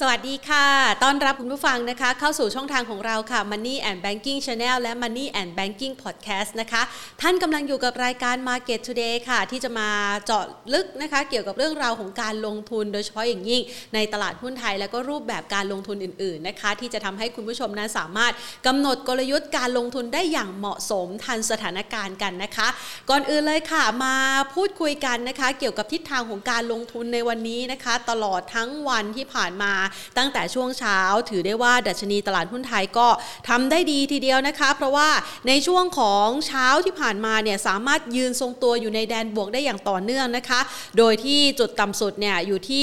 สวัสดีค่ะต้อนรับคุณผู้ฟังนะคะเข้าสู่ช่องทางของเราค่ะ Money and Banking Channel และ Money and Banking Podcast นะคะท่านกำลังอยู่กับรายการ Market Today ค่ะที่จะมาเจาะลึกนะคะเกี่ยวกับเรื่องราวของการลงทุนโดยเฉพาะอย่างยิ่งในตลาดหุ้นไทยและก็รูปแบบการลงทุนอื่นๆนะคะที่จะทำให้คุณผู้ชมนั้นสามารถกำหนดกลยุทธ์การลงทุนได้อย่างเหมาะสมทันสถานการณ์กันนะคะก่อนอื่นเลยค่ะมาพูดคุยกันนะคะเกี่ยวกับทิศทางของการลงทุนในวันนี้นะคะตลอดทั้งวันที่ผ่านมาตั้งแต่ช่วงเช้าถือได้ว่าดัชนีตลาดหุ้นไทยก็ทำได้ดีทีเดียวนะคะเพราะว่าในช่วงของเช้าที่ผ่านมาเนี่ยสามารถยืนทรงตัวอยู่ในแดนบวกได้อย่างต่อเนื่องนะคะโดยที่จุดต่ำสุดเนี่ยอยู่ที่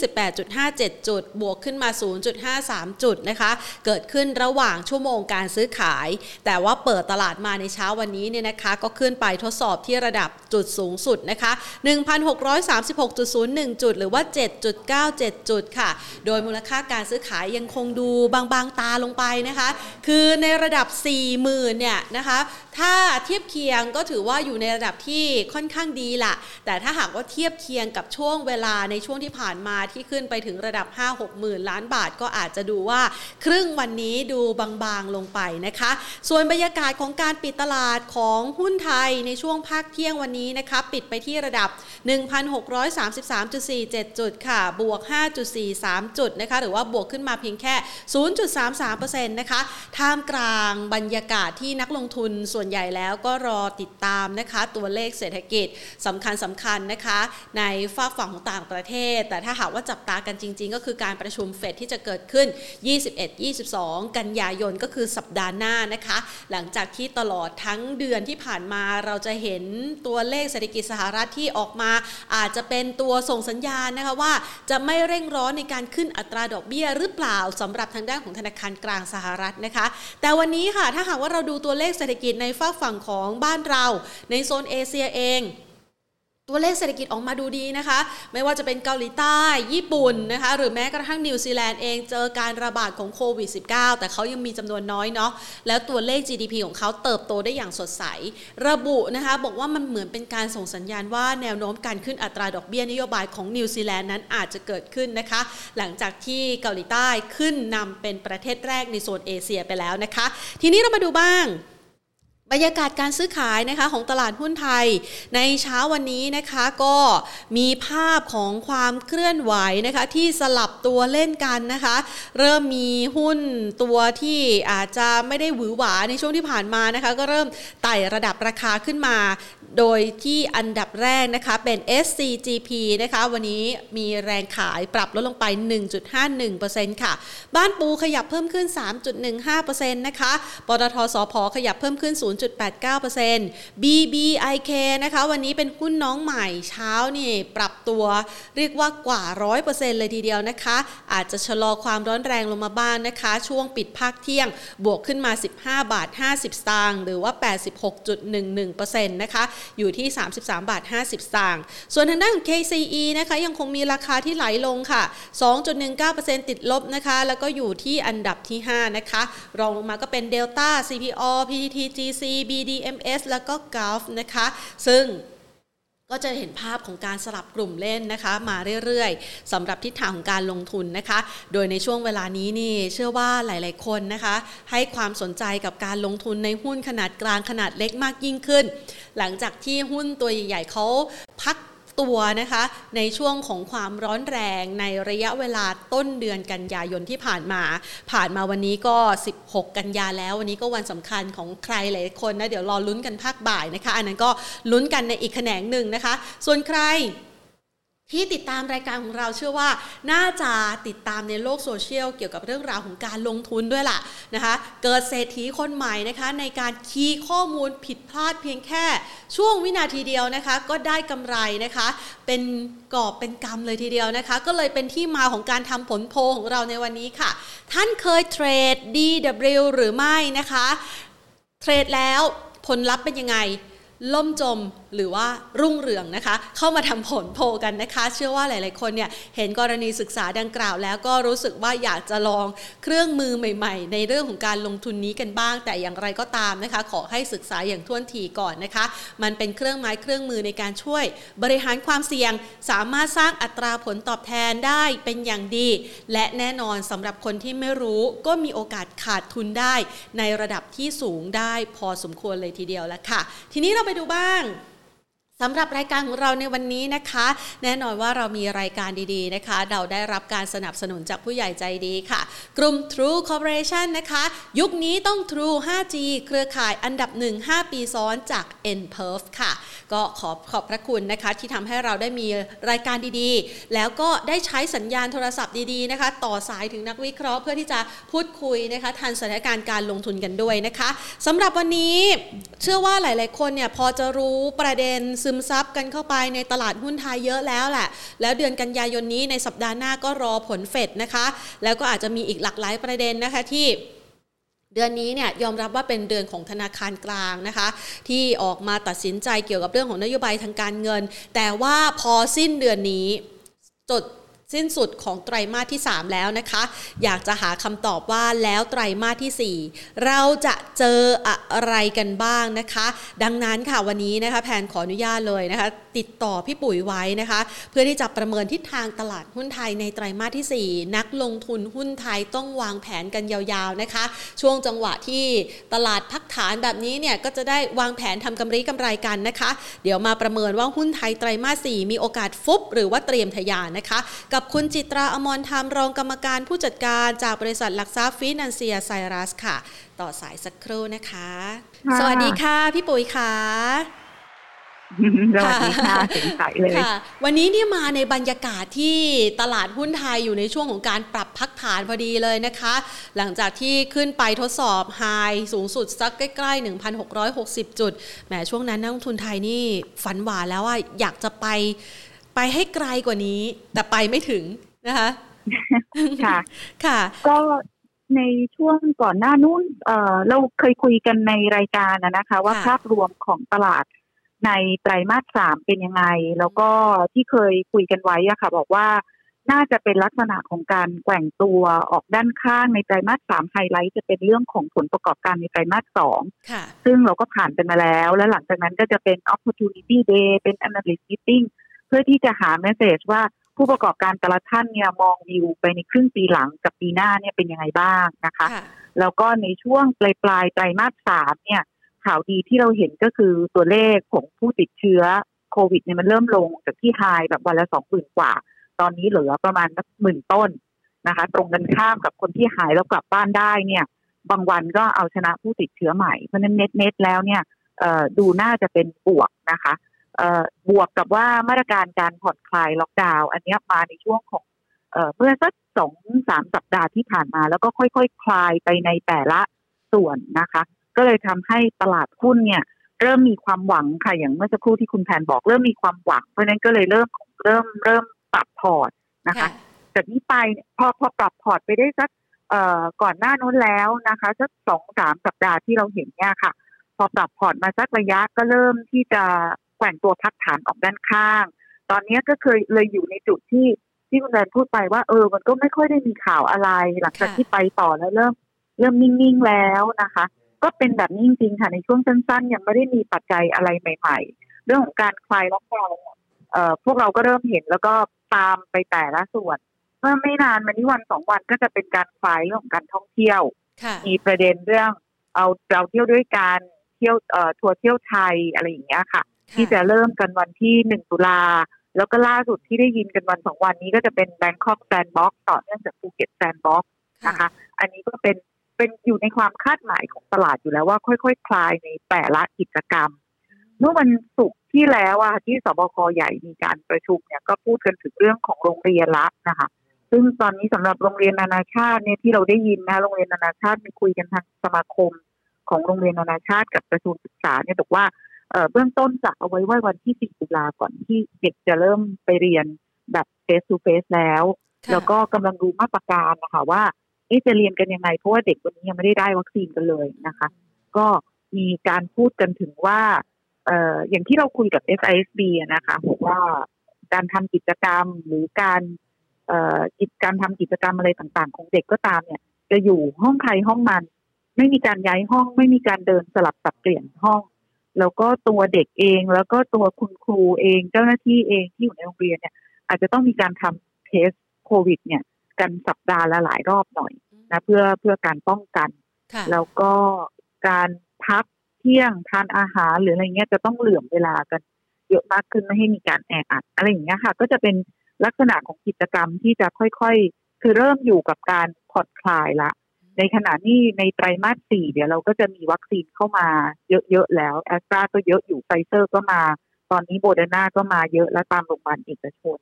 1,628.57 จุดบวกขึ้นมา 0.53 จุดนะคะเกิดขึ้นระหว่างชั่วโมงการซื้อขายแต่ว่าเปิดตลาดมาในเช้าวันนี้เนี่ยนะคะก็ขึ้นไปทดสอบที่ระดับจุดสูงสุดนะคะ 1,636.01 จุดหรือว่า 7.97 จุดค่ะโดยมูลค่าการซื้อขายยังคงดูบางๆตาลงไปนะคะคือในระดับ 40,000 เนี่ยนะคะถ้าเทียบเคียงก็ถือว่าอยู่ในระดับที่ค่อนข้างดีละแต่ถ้าหากว่าเทียบเคียงกับช่วงเวลาในช่วงที่ผ่านมาที่ขึ้นไปถึงระดับ 5-60,000 ล้านบาทก็อาจจะดูว่าครึ่งวันนี้ดูบางๆลงไปนะคะส่วนบรรยากาศของการปิดตลาดของหุ้นไทยในช่วงภาคเที่ยงวันนี้นะคะปิดไปที่ระดับ 1,633.47 จุดค่ะบวก 5.43 จุดนะคะหรือว่าบวกขึ้นมาเพียงแค่ 0.33% นะคะท่ามกลางบรรยากาศที่นักลงทุนส่วนใหญ่แล้วก็รอติดตามนะคะตัวเลขเศรษฐกิจสำคัญนะคะในฝากฝั่งของต่างประเทศแต่ถ้าหากว่าจับตากันจริงๆก็คือการประชุมเฟดที่จะเกิดขึ้น 21-22 กันยายนก็คือสัปดาห์หน้านะคะหลังจากที่ตลอดทั้งเดือนที่ผ่านมาเราจะเห็นตัวเลขเศรษฐกิจสหรัฐที่ออกมาอาจจะเป็นตัวส่งสัญญาณนะคะว่าจะไม่เร่งร้อนในการขึ้นอัตราดอกเบี้ยหรือเปล่าสำหรับทางด้านของธนาคารกลางสหรัฐนะคะแต่วันนี้ค่ะถ้าหากว่าเราดูตัวเลขเศรษฐกิจในฝากฝั่งของบ้านเราในโซนเอเชียเองตัวเลขเศรษฐกิจออกมาดูดีนะคะไม่ว่าจะเป็นเกาหลีใต้ญี่ปุ่นนะคะหรือแม้กระทั่งนิวซีแลนด์เองเจอการระบาดของโควิด -19 แต่เขายังมีจำนวนน้อยเนาะแล้วตัวเลข GDP ของเขาเติบโตได้อย่างสดใสระบุนะคะบอกว่ามันเหมือนเป็นการส่งสัญญาณว่าแนวโน้มการขึ้นอัตราดอกเบี้ยนโยบายของนิวซีแลนด์นั้นอาจจะเกิดขึ้นนะคะหลังจากที่เกาหลีใต้ขึ้นนำเป็นประเทศแรกในโซนเอเชียไปแล้วนะคะทีนี้เรามาดูบ้างบรรยากาศการซื้อขายนะคะของตลาดหุ้นไทยในเช้าวันนี้นะคะก็มีภาพของความเคลื่อนไหวนะคะที่สลับตัวเล่นกันนะคะเริ่มมีหุ้นตัวที่อาจจะไม่ได้หวือหวาในช่วงที่ผ่านมานะคะก็เริ่มไต่ระดับราคาขึ้นมาโดยที่อันดับแรกนะคะเป็น SCGP นะคะวันนี้มีแรงขายปรับลดลงไป 1.51% ค่ะบ้านปูขยับเพิ่มขึ้น 3.15% นะคะปตท.สผ.ขยับเพิ่มขึ้น 0.89% BBIK นะคะวันนี้เป็นหุ้นน้องใหม่เช้านี่ปรับตัวเรียกว่ากว่า 100% เลยทีเดียวนะคะอาจจะชะลอความร้อนแรงลงมาบ้าง นะคะช่วงปิดภาคเที่ยงบวกขึ้นมา 15.50 สตางค์หรือว่า 86.11% นะคะอยู่ที่ 33.50 สตางค์ส่วนทางด้าน KCE นะคะยังคงมีราคาที่ไหลลงค่ะ 2.19% ติดลบนะคะแล้วก็อยู่ที่อันดับที่5นะคะรองลงมาก็เป็น Delta CPO PTGC BDMS แล้วก็ GALF นะคะซึ่งก็จะเห็นภาพของการสลับกลุ่มเล่นนะคะมาเรื่อยๆสำหรับทิศทางของการลงทุนนะคะโดยในช่วงเวลานี้นี่เชื่อว่าหลายๆคนนะคะให้ความสนใจกับการลงทุนในหุ้นขนาดกลางขนาดเล็กมากยิ่งขึ้นหลังจากที่หุ้นตัวใหญ่ๆเขาพักตัวนะคะในช่วงของความร้อนแรงในระยะเวลาต้นเดือนกันยายนที่ผ่านมาวันนี้ก็16กันยาแล้ววันนี้ก็วันสำคัญของใครหลายคนนะเดี๋ยวรอลุ้นกันภาคบ่ายนะคะอันนั้นก็ลุ้นกันในอีกแขนงหนึ่งนะคะส่วนใครที่ติดตามรายการของเราเชื่อว่าน่าจะติดตามในโลกโซเชียลเกี่ยวกับเรื่องราวของการลงทุนด้วยล่ะนะคะเกิดเศรษฐีคนใหม่นะคะในการคีย์ข้อมูลผิดพลาดเพียงแค่ช่วงวินาทีเดียวนะคะก็ได้กำไรนะคะเป็นกอบเป็นกำเลยทีเดียวนะคะก็เลยเป็นที่มาของการทำผลโพลของเราในวันนี้ค่ะท่านเคยเทรด DW หรือไม่นะคะเทรดแล้วผลลัพธ์เป็นยังไง ล่มจมหรือว่ารุ่งเรืองนะคะเข้ามาทำผลโพลกันนะคะเชื่อว่าหลายๆคนเนี่ยเห็นกรณีศึกษาดังกล่าวแล้วก็รู้สึกว่าอยากจะลองเครื่องมือใหม่ๆในเรื่องของการลงทุนนี้กันบ้างแต่อย่างไรก็ตามนะคะขอให้ศึกษาอย่างถ้วนถี่ก่อนนะคะมันเป็นเครื่องไม้เครื่องมือในการช่วยบริหารความเสี่ยงสามารถสร้างอัตราผลตอบแทนได้เป็นอย่างดีและแน่นอนสำหรับคนที่ไม่รู้ก็มีโอกาสขาดทุนได้ในระดับที่สูงได้พอสมควรเลยทีเดียวละค่ะทีนี้เราไปดูบ้างสำหรับรายการของเราในวันนี้นะคะแน่นอนว่าเรามีรายการดีๆนะคะเราได้รับการสนับสนุนจากผู้ใหญ่ใจดีค่ะกลุ่ม True Corporation นะคะยุคนี้ต้อง True 5G เครือข่ายอันดับ 1 5 ปีซ้อนจาก NPerf ค่ะก็ขอบพระคุณนะคะที่ทำให้เราได้มีรายการดีๆแล้วก็ได้ใช้สัญญาณโทรศัพท์ดีๆนะคะต่อสายถึงนักวิเคราะห์เพื่อที่จะพูดคุยนะคะทันสถานการณ์การลงทุนกันด้วยนะคะสำหรับวันนี้เชื่อว่าหลายๆคนเนี่ยพอจะรู้ประเด็นซึมซับกันเข้าไปในตลาดหุ้นไทยเยอะแล้วแหละแล้วเดือนกันยายนนี้ในสัปดาห์หน้าก็รอผลเฟดนะคะแล้วก็อาจจะมีอีกหลากหลายประเด็นนะคะที่เดือนนี้เนี่ยยอมรับว่าเป็นเดือนของธนาคารกลางนะคะที่ออกมาตัดสินใจเกี่ยวกับเรื่องของนโยบายทางการเงินแต่ว่าพอสิ้นเดือนนี้จดสิ้นสุดของไตรมาสที่3แล้วนะคะอยากจะหาคำตอบว่าแล้วไตรมาสที่4เราจะเจออะไรกันบ้างนะคะดังนั้นค่ะวันนี้นะคะแพนขออนุญาตเลยนะคะติดต่อพี่ปุ๋ยไว้นะคะเพื่อที่จะประเมินทิศทางตลาดหุ้นไทยในไตรมาสที่4นักลงทุนหุ้นไทยต้องวางแผนกันยาวๆนะคะช่วงจังหวะที่ตลาดพักฐานแบบนี้เนี่ยก็จะได้วางแผนทำกำไรกันนะคะเดี๋ยวมาประเมินว่าหุ้นไทยไตรมาส4มีโอกาสฟุบหรือว่าเตรียมทะยานนะคะกับคุณจิตราอมรธรรมรองกรรมการผู้จัดการจากบริษัทหลักทรัพย์ฟินันเซียไซรัสค่ะต่อสายสักครู่นะคะสวัสดีค่ะพี่ปุ๋ยค่ะสวัสดีค่ะสงสัยเลยค่ะวันนี้เนี่ยมาในบรรยากาศที่ตลาดหุ้นไทยอยู่ในช่วงของการปรับพักฐานพอดีเลยนะคะหลังจากที่ขึ้นไปทดสอบไฮสูงสุดสักใกล้ๆ 1,660 จุดแหมช่วงนั้นนักลงทุนไทยนี่ฝันหวานแล้วว่าอยากจะไปให้ไกลกว่านี้แต่ไปไม่ถึงนะคะค่ะค่ะก็ในช่วงก่อนหน้านู้นเราเคยคุยกันในรายการนะคะว่าภาพรวมของตลาดในไตรมาส3เป็นยังไงแล้วก็ที่เคยคุยกันไว้อะค่ะบอกว่าน่าจะเป็นลักษณะของการแกว่งตัวออกด้านข้างในไตรมาส3ไฮไลท์จะเป็นเรื่องของผลประกอบการในไตรมาส2ค่ะซึ่งเราก็ผ่านกันมาแล้วและหลังจากนั้นก็จะเป็น Opportunity Day เป็น Analyst Meetingเพื่อที่จะหาเมสเสจว่าผู้ประกอบการแต่ละท่านเนี่ยมองวิวไปในครึ่งปีหลังกับปีหน้าเนี่ยเป็นยังไงบ้างนะคะแล้วก็ในช่วงปลายไตรมาส3เนี่ยข่าวดีที่เราเห็นก็คือตัวเลขของผู้ติดเชื้อโควิดเนี่ยมันเริ่มลงจากที่ไฮแบบวันละ 20,000 กว่าตอนนี้เหลือประมาณ 10,000 ต้นนะคะตรงกันข้ามกับคนที่หายแล้วกลับบ้านได้เนี่ยบางวันก็เอาชนะผู้ติดเชื้อใหม่เพราะฉะนั้นเน็ตแล้วเนี่ยดูน่าจะเป็นบวกนะคะบวกกับว่ามาตรการการผ่อนคลายล็อกดาวน์อันนี้มาในช่วงของเมื่อสัก 2-3 สัปดาห์ที่ผ่านมาแล้วก็ค่อยๆ คลายไปในแต่ละส่วนนะคะก็เลยทำให้ตลาดหุ้นเนี่ยเริ่มมีความหวังค่ะอย่างเมื่อสักครู่ที่คุณแพนบอกเริ่มมีความหวังเพราะนั้นก็เลยเริ่มปรับพอร์ตนะคะจากนี้ไปพอปรับพอร์ตไปได้สักก่อนหน้านู้นแล้วนะคะสัก 2-3 สัปดาห์ที่เราเห็นเนี่ยค่ะพอปรับพอร์ตมาสักระยะก็เริ่มที่จะแกว่งตัวพักฐานออกด้านข้างตอนนี้ก็เคยเลยอยู่ในจุดที่คุณแดนพูดไปว่ามันก็ไม่ค่อยได้มีข่าวอะไรหลังจากที่ไปต่อแล้วเริ่มนิ่งๆแล้วนะคะก็เป็นแบบนี้จริงๆค่ะในช่วงสั้นๆยังไม่ได้มีปัจจัยอะไรใหม่ๆเรื่องของการคลายล็อกดาวน์พวกเราก็เริ่มเห็นแล้วก็ตามไปแต่ละส่วนเมื่อไม่นานมานี้วัน2วันก็จะเป็นการคลายเรื่องของการท่องเที่ยวมีประเด็นเรื่องเอาเราเที่ยวด้วยกันเที่ยวทัวร์เที่ยวไทยอะไรอย่างเงี้ยค่ะที่จะเริ่มกันวันที่1ตุลาแล้วก็ล่าสุดที่ได้ยินกันวัน2วันนี้ก็จะเป็น Bangkok Sandbox ต่อเนื่องจาก Phuket Sandbox นะคะอันนี้ก็เป็นอยู่ในความคาดหมายของตลาดอยู่แล้วว่าค่อยๆ คลายในแต่ละกิจกรรมเมื่อวันศุกร์ที่แล้วอ่ะที่สบคใหญ่มีการประชุมเนี่ยก็พูดกันถึงเรื่องของโรงเรียนละนะคะซึ่งตอนนี้สำหรับโรงเรียนนานาชาติเนี่ยที่เราได้ยินนะโรงเรียนนานาชาติมีคุยกันทางสมาคมของโรงเรียนนานาชาติกับกระทรวงศึกษาเนี่ยบอกว่าเบื้องต้นจัดเอาไว้ว่าวันที่4ตุลาก่อนที่เด็กจะเริ่มไปเรียนแบบ face to face แล้วแล้วก็กำลังดูมาตรการนะคะว่าจะเรียนกันยังไงเพราะว่าเด็กวันนี้ยังไม่ได้วัคซีนกันเลยนะคะก็มีการพูดกันถึงว่า อย่างที่เราคุยกับ SISB นะคะว่าการทำกิจกรรมหรือการทำกิจกรรมอะไรต่างๆของเด็กก็ตามเนี่ยจะอยู่ห้องใครห้องมันไม่มีการย้ายห้องไม่มีการเดินสลับสับเปลี่ยนห้องแล้วก็ตัวเด็กเองแล้วก็ตัวคุณครูเองเจ้าหน้าที่เองที่อยู่ในโรงเรียนเนี่ยอาจจะต้องมีการทำเทสโควิดเนี่ยกันสัปดาห์ละหลายรอบหน่อยนะเพื่อการป้องกันแล้วก็การพักเที่ยงทานอาหารหรืออะไรเงี้ยจะต้องเหลื่อมเวลากันเยอะมากขึ้นไม่ให้มีการแออัดอะไรอย่างเงี้ยค่ะก็จะเป็นลักษณะของกิจกรรมที่จะค่อยๆคือเริ่มอยู่กับการผ่อนคลายละในขณะนี้ในไตรมาส 4เดี๋ยวเราก็จะมีวัคซีนเข้ามาเยอะๆแล้วแอสตราก็เยอะอยู่ไฟเซอร์ก็มาตอนนี้โมเดอร์นาก็มาเยอะและตามโรงพยาบาลเอกชน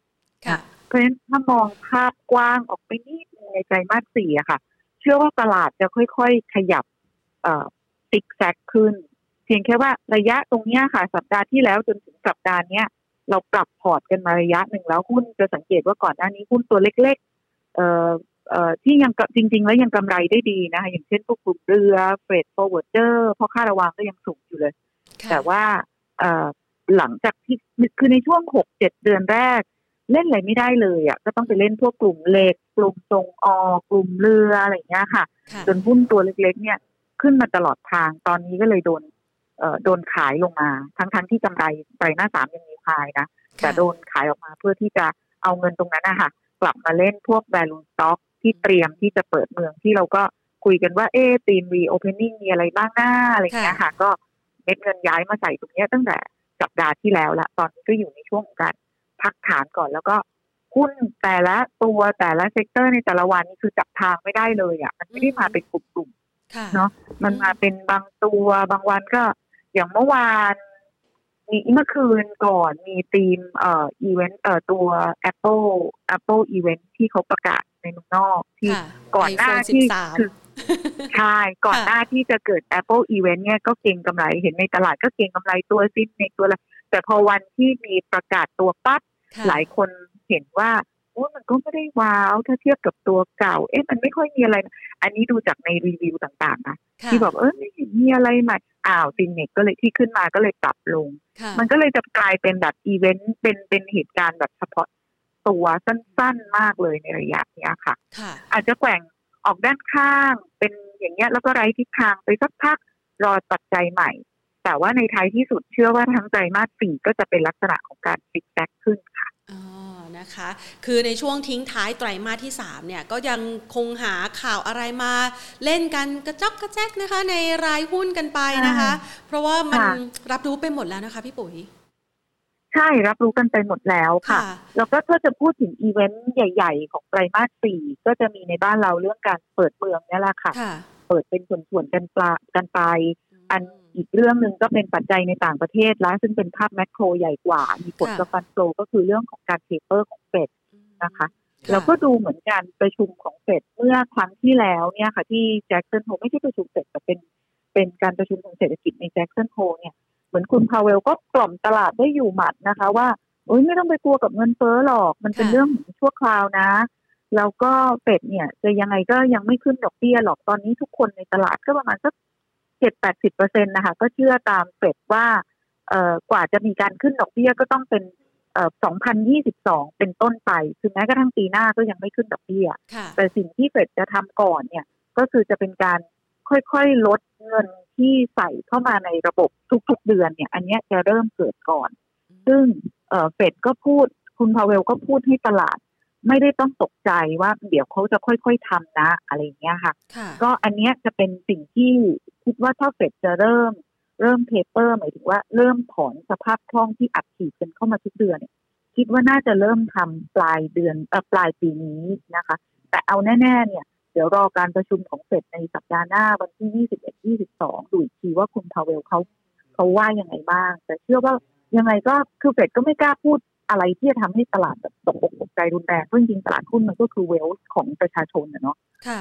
ค่ะเพราะฉะนั้นถ้ามองภาพกว้างออกไปนิดในไตรมาส 4อะค่ะเชื่อว่าตลาดจะค่อยๆขยับซิกแซกขึ้นเพียงแค่ว่าระยะตรงนี้ค่ะสัปดาห์ที่แล้วจนถึงสัปดาห์นี้เราปรับพอร์ตกันมาระยะหนึ่งแล้วหุ้นจะสังเกตว่าก่อนหน้านี้หุ้นตัวเล็กๆที่ยังจริงๆแล้วยังกำไรได้ดีนะคะอย่างเช่นพวกกลุ่มเรือเฟรดฟอร์เวิร์ดเดอร์เพราะค่าระวางก็ยังสูงอยู่เลย แต่ว่าหลังจากที่คือในช่วง 6-7 เดือนแรกเล่นอะไรไม่ได้เลยอ่ะก็ต้องไปเล่นพวกกลุ่มเหล็กกลุ่มส่งออกกลุ่มเรืออะไรอย่างเงี้ยค่ะจนหุ้นตัวเล็กๆเนี่ยขึ้นมาตลอดทางตอนนี้ก็เลยโดนขายลงมาทั้งที่กำไรไตรมาส 3ยังมีพายนะแต่โดนขายออกมาเพื่อที่จะเอาเงินตรงนั้นนะคะกลับมาเล่นพวก value stock ที่เตรียมที่จะเปิดเมืองที่เราก็คุยกันว่าทีม reopening มีอะไรบ้างหน้าอะไรอย่างเงี้ยค่ะก็เม็ดเงินย้ายมาใส่ตรงนี้ตั้งแต่สัปดาห์ที่แล้วละตอนนี้ก็อยู่ในช่วงของการพักฐานก่อนแล้วก็หุ้นแต่ละตัวแต่ละเซกเตอร์ในแต่ละวันนี่คือจับทางไม่ได้เลยอ่ะมันไม่ได้มาเป็นกลุ่มๆเนาะมันมาเป็นบางตัวบางวันก็อย่างเมื่อวานมีเมื่อคืนก่อนมีทีมอีเวนต์ตัว Apple อีเวนต์ที่เขาประกาศในเมืองนอกที่ก่อนหน้าที่คือใช่ก่อนหน้าที่จะเกิด Apple อีเวนต์เนี่ยก็เก็งกำไรเห็นในตลาดก็เก็งกำไรตัวซิปในตัวละแต่พอวันที่มีประกาศตัวปั๊บหลายคนเห็นว่าโอ้มันก็ไม่ได้ว้าวถ้าเทียบกับตัวเก่ามันไม่ค่อยมีอะไรอันนี้ดูจากในรีวิวต่างๆนะที่บอกไม่เห็นมีอะไรใหม่อ้าวซินเน็กก็เลยที่ขึ้นมาก็เลยปรับลงมันก็เลยจะกลายเป็นแบบอีเวนต์เป็นเหตุการณ์แบบเฉพาะตัวสั้นๆมากเลยในระยะนี้ค่ะอาจจะแกว่งออกด้านข้างเป็นอย่างเงี้ยแล้วก็ไร้ทิศทางไปสักพักรอปัจจัยใหม่แต่ว่าในท้ายที่สุดเชื่อว่าทั้งไตรมาส 4ก็จะเป็นลักษณะของการซิกแซกขึ้นค่ะอ๋อนะคะคือในช่วงทิ้งท้ายไตรมาสที่3เนี่ยก็ยังคงหาข่าวอะไรมาเล่นกันกระจ๊อกกระแจ๊กนะคะในรายหุ้นกันไปนะคะเพราะว่ามันรับรู้ไปหมดแล้วนะคะพี่ปุ๋ยใช่รับรู้กันไปหมดแล้วค่ะแล้วก็ถ้าจะพูดถึงอีเวนต์ใหญ่ๆของไตรมาส 4ก็จะมีในบ้านเราเรื่องการเปิดเมืองนี่แหละค่ะเปิดเป็นส่วนๆกันไปอันอีกเรื่องนึงก็เป็นปัจจัยในต่างประเทศแล้วซึ่งเป็นภาพแมคโครใหญ่กว่ามีผลกับฟันโฟลก็คือเรื่องของการเทเปอร์ของเฟดนะคะแล้วก็ดูเหมือนการประชุมของเฟดเมื่อครั้งที่แล้วเนี่ยค่ะที่ Jackson Hole ไม่ใช่ประชุมเฟดแต่เป็นการประชุมทางเศรษฐกิจใน Jackson Hole เนี่ยเหมือนคุณพาวเวลก็กล่อมตลาดได้อยู่หมัดนะคะว่าโอ๊ยไม่ต้องไปกลัวกับเงินเฟ้อหรอกมันเป็นเรื่องชั่วคราวนะแล้วก็เฟดเนี่ยจะยังไงก็ยังไม่ขึ้นดอกเบี้ยหรอกตอนนี้ทุกคนในตลาดก็ประมาณสัก70-80% นะคะก็เชื่อตามเฟดว่ากว่าจะมีการขึ้นดอกเบี้ยก็ต้องเป็น2022เป็นต้นไปถึงแม้กระทั่งปีหน้าก็ยังไม่ขึ้นดอกเบี้ยแต่สิ่งที่เฟดจะทำก่อนเนี่ยก็คือจะเป็นการค่อยๆลดเงินที่ใส่เข้ามาในระบบทุกๆเดือนเนี่ยอันนี้จะเริ่มเกิดก่อนซึ่งเฟดก็พูดคุณพาวเวลก็พูดให้ตลาดไม่ได้ต้องตกใจว่าเดี๋ยวเขาจะค่อยๆทำนะอะไรอย่างเงี้ยค่ะก็อันเนี้ยจะเป็นสิ่งที่คิดว่าถ้าเฟดจะเริ่มเทเปอร์หมายถึงว่าเริ่มถอนสภาพคล่องที่อัดฉีดกันเข้ามาทุกเดือนเนี่ยคิดว่าน่าจะเริ่มทำปลายปีนี้นะคะแต่เอาแน่ๆเนี่ยเดี๋ยวรอการประชุมของเฟดในสัปดาห์หน้าวันที่ 21-22 ดูอีกทีว่าคุณพาวเวลเขาว่ายังไงบ้างแต่เชื่อว่ายังไงก็คือเฟดก็ไม่กล้าพูดอะไรที่จะทำให้ตลาดแบบตกใจรุนแรงเพราะจริงๆตลาดหุ้นมันก็คือเวลส์ของประชาชนเนาะ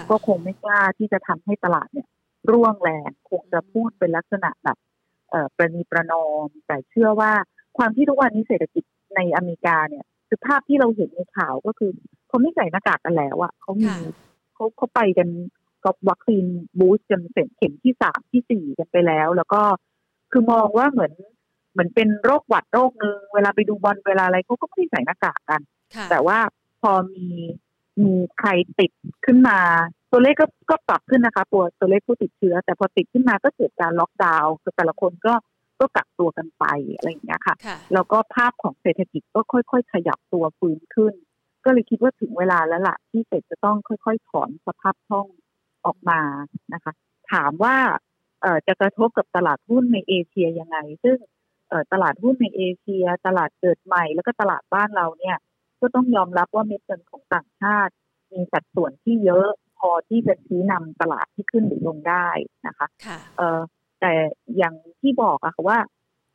ก็คงไม่กล้าที่จะทำให้ตลาดเนี่ยร่วงแรงคงจะพูดเป็นลักษณะแบบประนีประนอมแต่เชื่อว่าความที่ทุกวันนี้เศรษฐกิจในอเมริกาเนี่ยคือภาพที่เราเห็นในข่าวก็คือเขาไม่ใส่หน้ากากกันแล้วอ่ะเขาไปกันกับวัคซีนบูสต์จนเข็มที่ 3 ที่ 4 กันไปแล้วแล้วก็คือมองว่าเหมือน เหมือนเป็นโรคหวัดโรคนึงเวลาไปดูบอลเวลาอะไรเขาก็ไม่ได้ใส่หน้ากากกันแต่ว่าพอมีใครติดขึ้นมาตัวเลขก็ปรับขึ้นนะคะตัวเลขผู้ติดเชื้อแต่พอติดขึ้นมาก็เกิดการล็อกดาวน์แต่ละคนก็กักตัวกันไปอะไรอย่างเงี้ยค่ะแล้วก็ภาพของเศรษฐกิจก็ค่อยๆขยับตัวฟื้นขึ้นก็เลยคิดว่าถึงเวลาแล้วล่ะที่เฟดจะต้องค่อยๆถอนสภาพคล่องออกมานะคะถามว่าจะกระทบกับตลาดหุ้นในเอเชียยังไงซึ่งตลาดหุ้นในเอเชียตลาดเกิดใหม่แล้วก็ตลาดบ้านเราเนี่ยก็ต้องยอมรับว่าเม็ดเงินของต่างชาติมีสัดส่วนที่เยอะพอที่จะชี้นำตลาดที่ขึ้นหรือลงได้นะคะแต่อย่างที่บอกอะค่ะว่า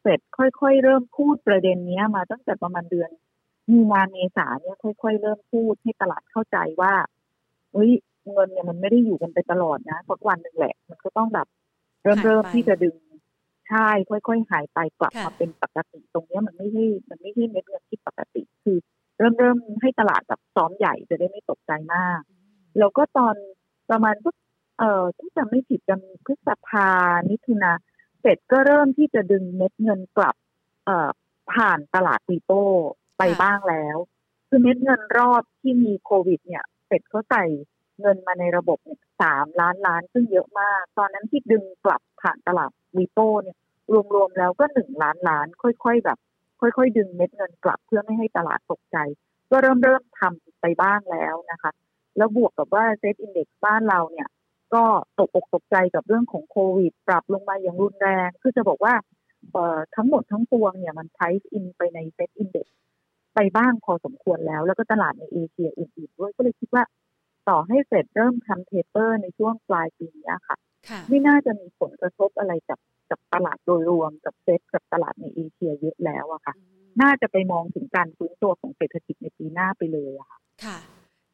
เฟดค่อยๆเริ่มพูดประเด็นนี้มาตั้งแต่ประมาณเดือนมีนาเมษาเนี่ยค่อยๆเริ่มพูดให้ตลาดเข้าใจว่าเฮ้ยเงินเนี่ยมันไม่ได้อยู่กันไปตลอดนะสักวันหนึ่งแหละมันก็ต้องแบบเริ่มที่จะดึงใช่ค่อยๆหายไปกลับมาเป็นปกติตรงนี้มันไม่ใช่เม็ดเงินที่ปกติคือเริ่มให้ตลาดแบบซ้อมใหญ่จะได้ไม่ตกใจมากแล้วก็ตอนประมาณที่จะไม่ผิดกันพฤษภามิถุนาเฟดก็เริ่มที่จะดึงเม็ดเงินกลับผ่านตลาดรีโปไปบ้างแล้วคือเม็ดเงินรอบที่มีโควิดเนี่ยเฟดเขาใส่เงินมาในระบบเนี่ย3 ล้านล้านซึ่งเยอะมากตอนนั้นที่ดึงกลับผ่านตลาดรีโปเนี่ยรวมๆแล้วก็1 ล้านล้านค่อยๆแบบค่อยๆดึงเม็ดเงินกลับเพื่อไม่ให้ตลาดตกใจก็เริ่มทำไปบ้างแล้วนะคะแล้วบวกกับว่าเซ็ตอินเด็กซ์บ้านเราเนี่ยก็ตกอกตกใจกับเรื่องของโควิดปรับลงมาอย่างรุนแรงคือจะบอกว่าทั้งหมดทั้งปวงเนี่ยมันไพรซ์อินไปในเซ็ตอินเด็กซ์ไปบ้างพอสมควรแล้วก็ตลาดในเอเชียอื่นๆด้วยก็เลยคิดว่าต่อให้เฟดเริ่มทำเทเปอร์ในช่วงปลายปีนี้ค่ะไม่น่าจะมีผลกระทบอะไรกับตลาดโดยรวมกับเซ็ตกับตลาดในเอเชียเยอะแล้วอะค่ะน่าจะไปมองถึงการฟื้นตัวของเศรษฐกิจในปีหน้าไปเลยอะค่ะ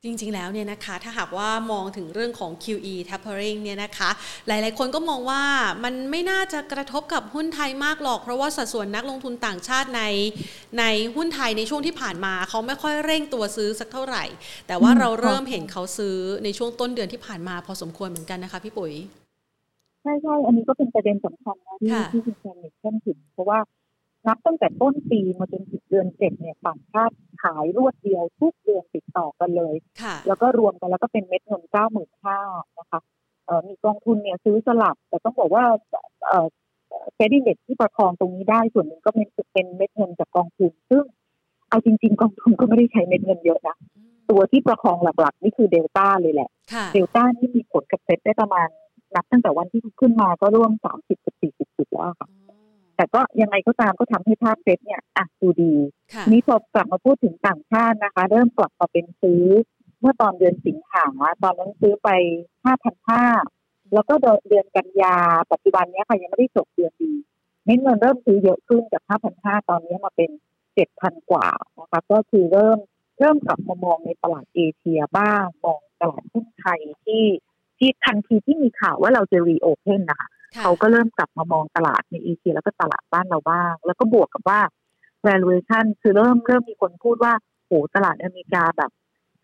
จริงๆแล้วเนี่ยนะคะถ้าหากว่ามองถึงเรื่องของ QE tapering เนี่ยนะคะหลายๆคนก็มองว่ามันไม่น่าจะกระทบกับหุ้นไทยมากหรอกเพราะว่าสัดส่วนนักลงทุนต่างชาติในหุ้นไทยในช่วงที่ผ่านมาเขาไม่ค่อยเร่งตัวซื้อสักเท่าไหร่แต่ว่าเราเริ่มเห็นเขาซื้อในช่วงต้นเดือนที่ผ่านมาพอสมควรเหมือนกันนะคะพี่ปุ๋ยใช่ๆอันนี้ก็เป็นประเด็นสำคัญนะที่คุณแชมป์เนี่ยเข้มถึงเพราะว่านับตั้งแต่ต้นปีมาจนถึงเดือน7เนี่ยต่างชาติขายรวดเดียวทุกเดือนติดต่อกันเลยแล้วก็รวมกันแล้วก็เป็นเม็ดเงิน 95,000 นะคะมีกองทุนเนี่ยซื้อสลับแต่ต้องบอกว่าเซ็ตอินเด็กซ์ที่ประคองตรงนี้ได้ส่วนหนึ่งก็เป็นเม็ดเงินจากกองทุนซึ่งเอาจริงๆกองทุนก็ไม่ได้ใช้เม็ดเงินเยอะนะตัวที่ประคองหลักๆนี่คือ Delta เลยแหละ Delta นี่มีผลกับเซ็ตได้ประมาณนับตั้งแต่วันที่ขึ้นมาก็ร่วม 30-40 จุดแล้วค่ะแต่ก็ยังไงก็ตามก็ทำให้ภาพเซ็ตเนี่ยอ่ะดูดีนี่พอกลับมาพูดถึงต่างชาตินะคะเริ่มกลับมาเป็นซื้อเมื่อตอนเดือนสิงหาตอนนั้นซื้อไป 5,500 แล้วก็เดือนกันยาปัจจุบันเนี้ยค่ะยังไม่ได้จบเดือนดีเงินเริ่มซื้อเยอะขึ้นจาก 5,500 ตอนนี้มาเป็น 7,000 กว่านะคะก็คือเริ่มกลับมามองในตลาดเอเชียบ้างมองตลาดหุ้นไทยที่ทันทีที่มีข่าวว่าเราจะรีโอเพนนะคะเขาก็เริ่มกลับมามองตลาดในเอเชียแล้วก็ตลาดบ้านเราบ้างแล้วก็บวกกับว่า valuation คือเริ่มมีคนพูดว่าโหตลาดอเมริกาแบบ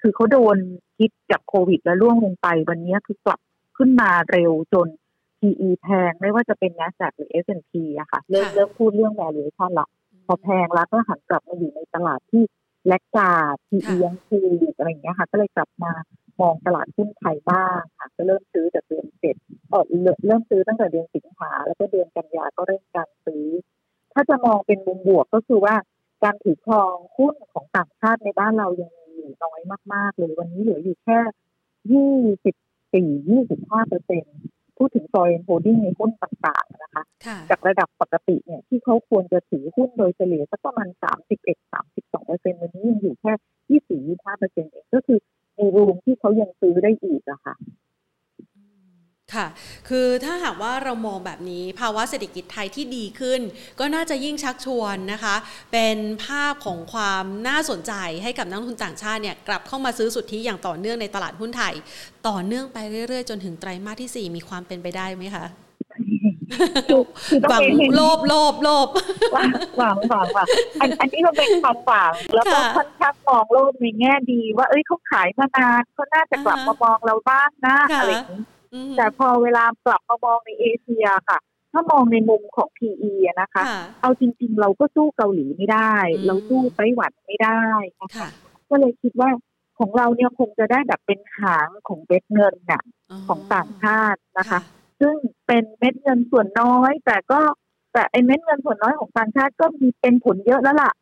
คือเขาโดนพิษจากโควิดแล้วล่วงลงไปวันนี้คือกลับขึ้นมาเร็วจน PE แพงไม่ว่าจะเป็น Nasdaq หรือ S&P อะค่ะเริ่มพูดเรื่อง valuation ละพอแพงแล้วก็หันกลับมาอยู่ในตลาดที่แลกจ่า PE ยังถูกอะไรอย่างเงี้ยค่ะก็เลยกลับมามองตลาดหุ้นไทยบ้างค่ะก็เริ่มซื้อจากเดือน7เริ่มซื้อตั้งแต่เดือนสิงหาแล้วก็เดือนกันยาก็เริ่มการซื้อถ้าจะมองเป็นมุมบวกก็คือว่าการถือครองหุ้นของต่างชาติในบ้านเรายังมีอยู่น้อยมากๆเลยวันนี้เหลืออยู่แค่ 24-25% พูดถึง foreign holding ในหุ้นต่างๆนะคะจากระดับปกติเนี่ยที่เขาควรจะถือหุ้นโดยเฉลี่ยสักประมาณ 31-32% วันนี้ยังอยู่แค่ 24-25% เองก็คือมีรูมที่เขายังซื้อได้อีกอะค่ะค่ะคือถ้าหากว่าเรามองแบบนี้ภาวะเศรษฐกิจไทยที่ดีขึ้นก็น่าจะยิ่งชักชวนนะคะเป็นภาพของความน่าสนใจให้กับนักลงทุนต่างชาติเนี่ยกลับเข้ามาซื้อสุทธิอย่างต่อเนื่องในตลาดหุ้นไทยต่อเนื่องไปเรื่อยๆจนถึงไตรมาสที่4มีความเป็นไปได้ไหมคะฝังโลบหวังอันนี้เราเป็นความหวังแล้วก็ค่อนข้างมองโลกในแง่ดีว่าเอ้ยเขาขายมานานเขาน่าจะกลับมามองเราบ้างนะอะไรอย่างนี้แต่พอเวลากลับมามองในเอเชียค่ะ ถ้ามองในมุมของ PE นะคะเอาจริงๆเราก็สู้เกาหลีไม่ได้เราสู้ไต้หวันไม่ได้นะคะก็เลยคิดว่าของเราเนี่ยคงจะได้แบบเป็นหางของเม็ดเงินน่ะของต่างชาตินะคะซึ่งเป็นเม็ดเงินส่วนน้อยแต่ไอ้เม็ดเงินส่วนน้อยของต่างชาติก็มีเป็นผลเยอะแล้วล่ะ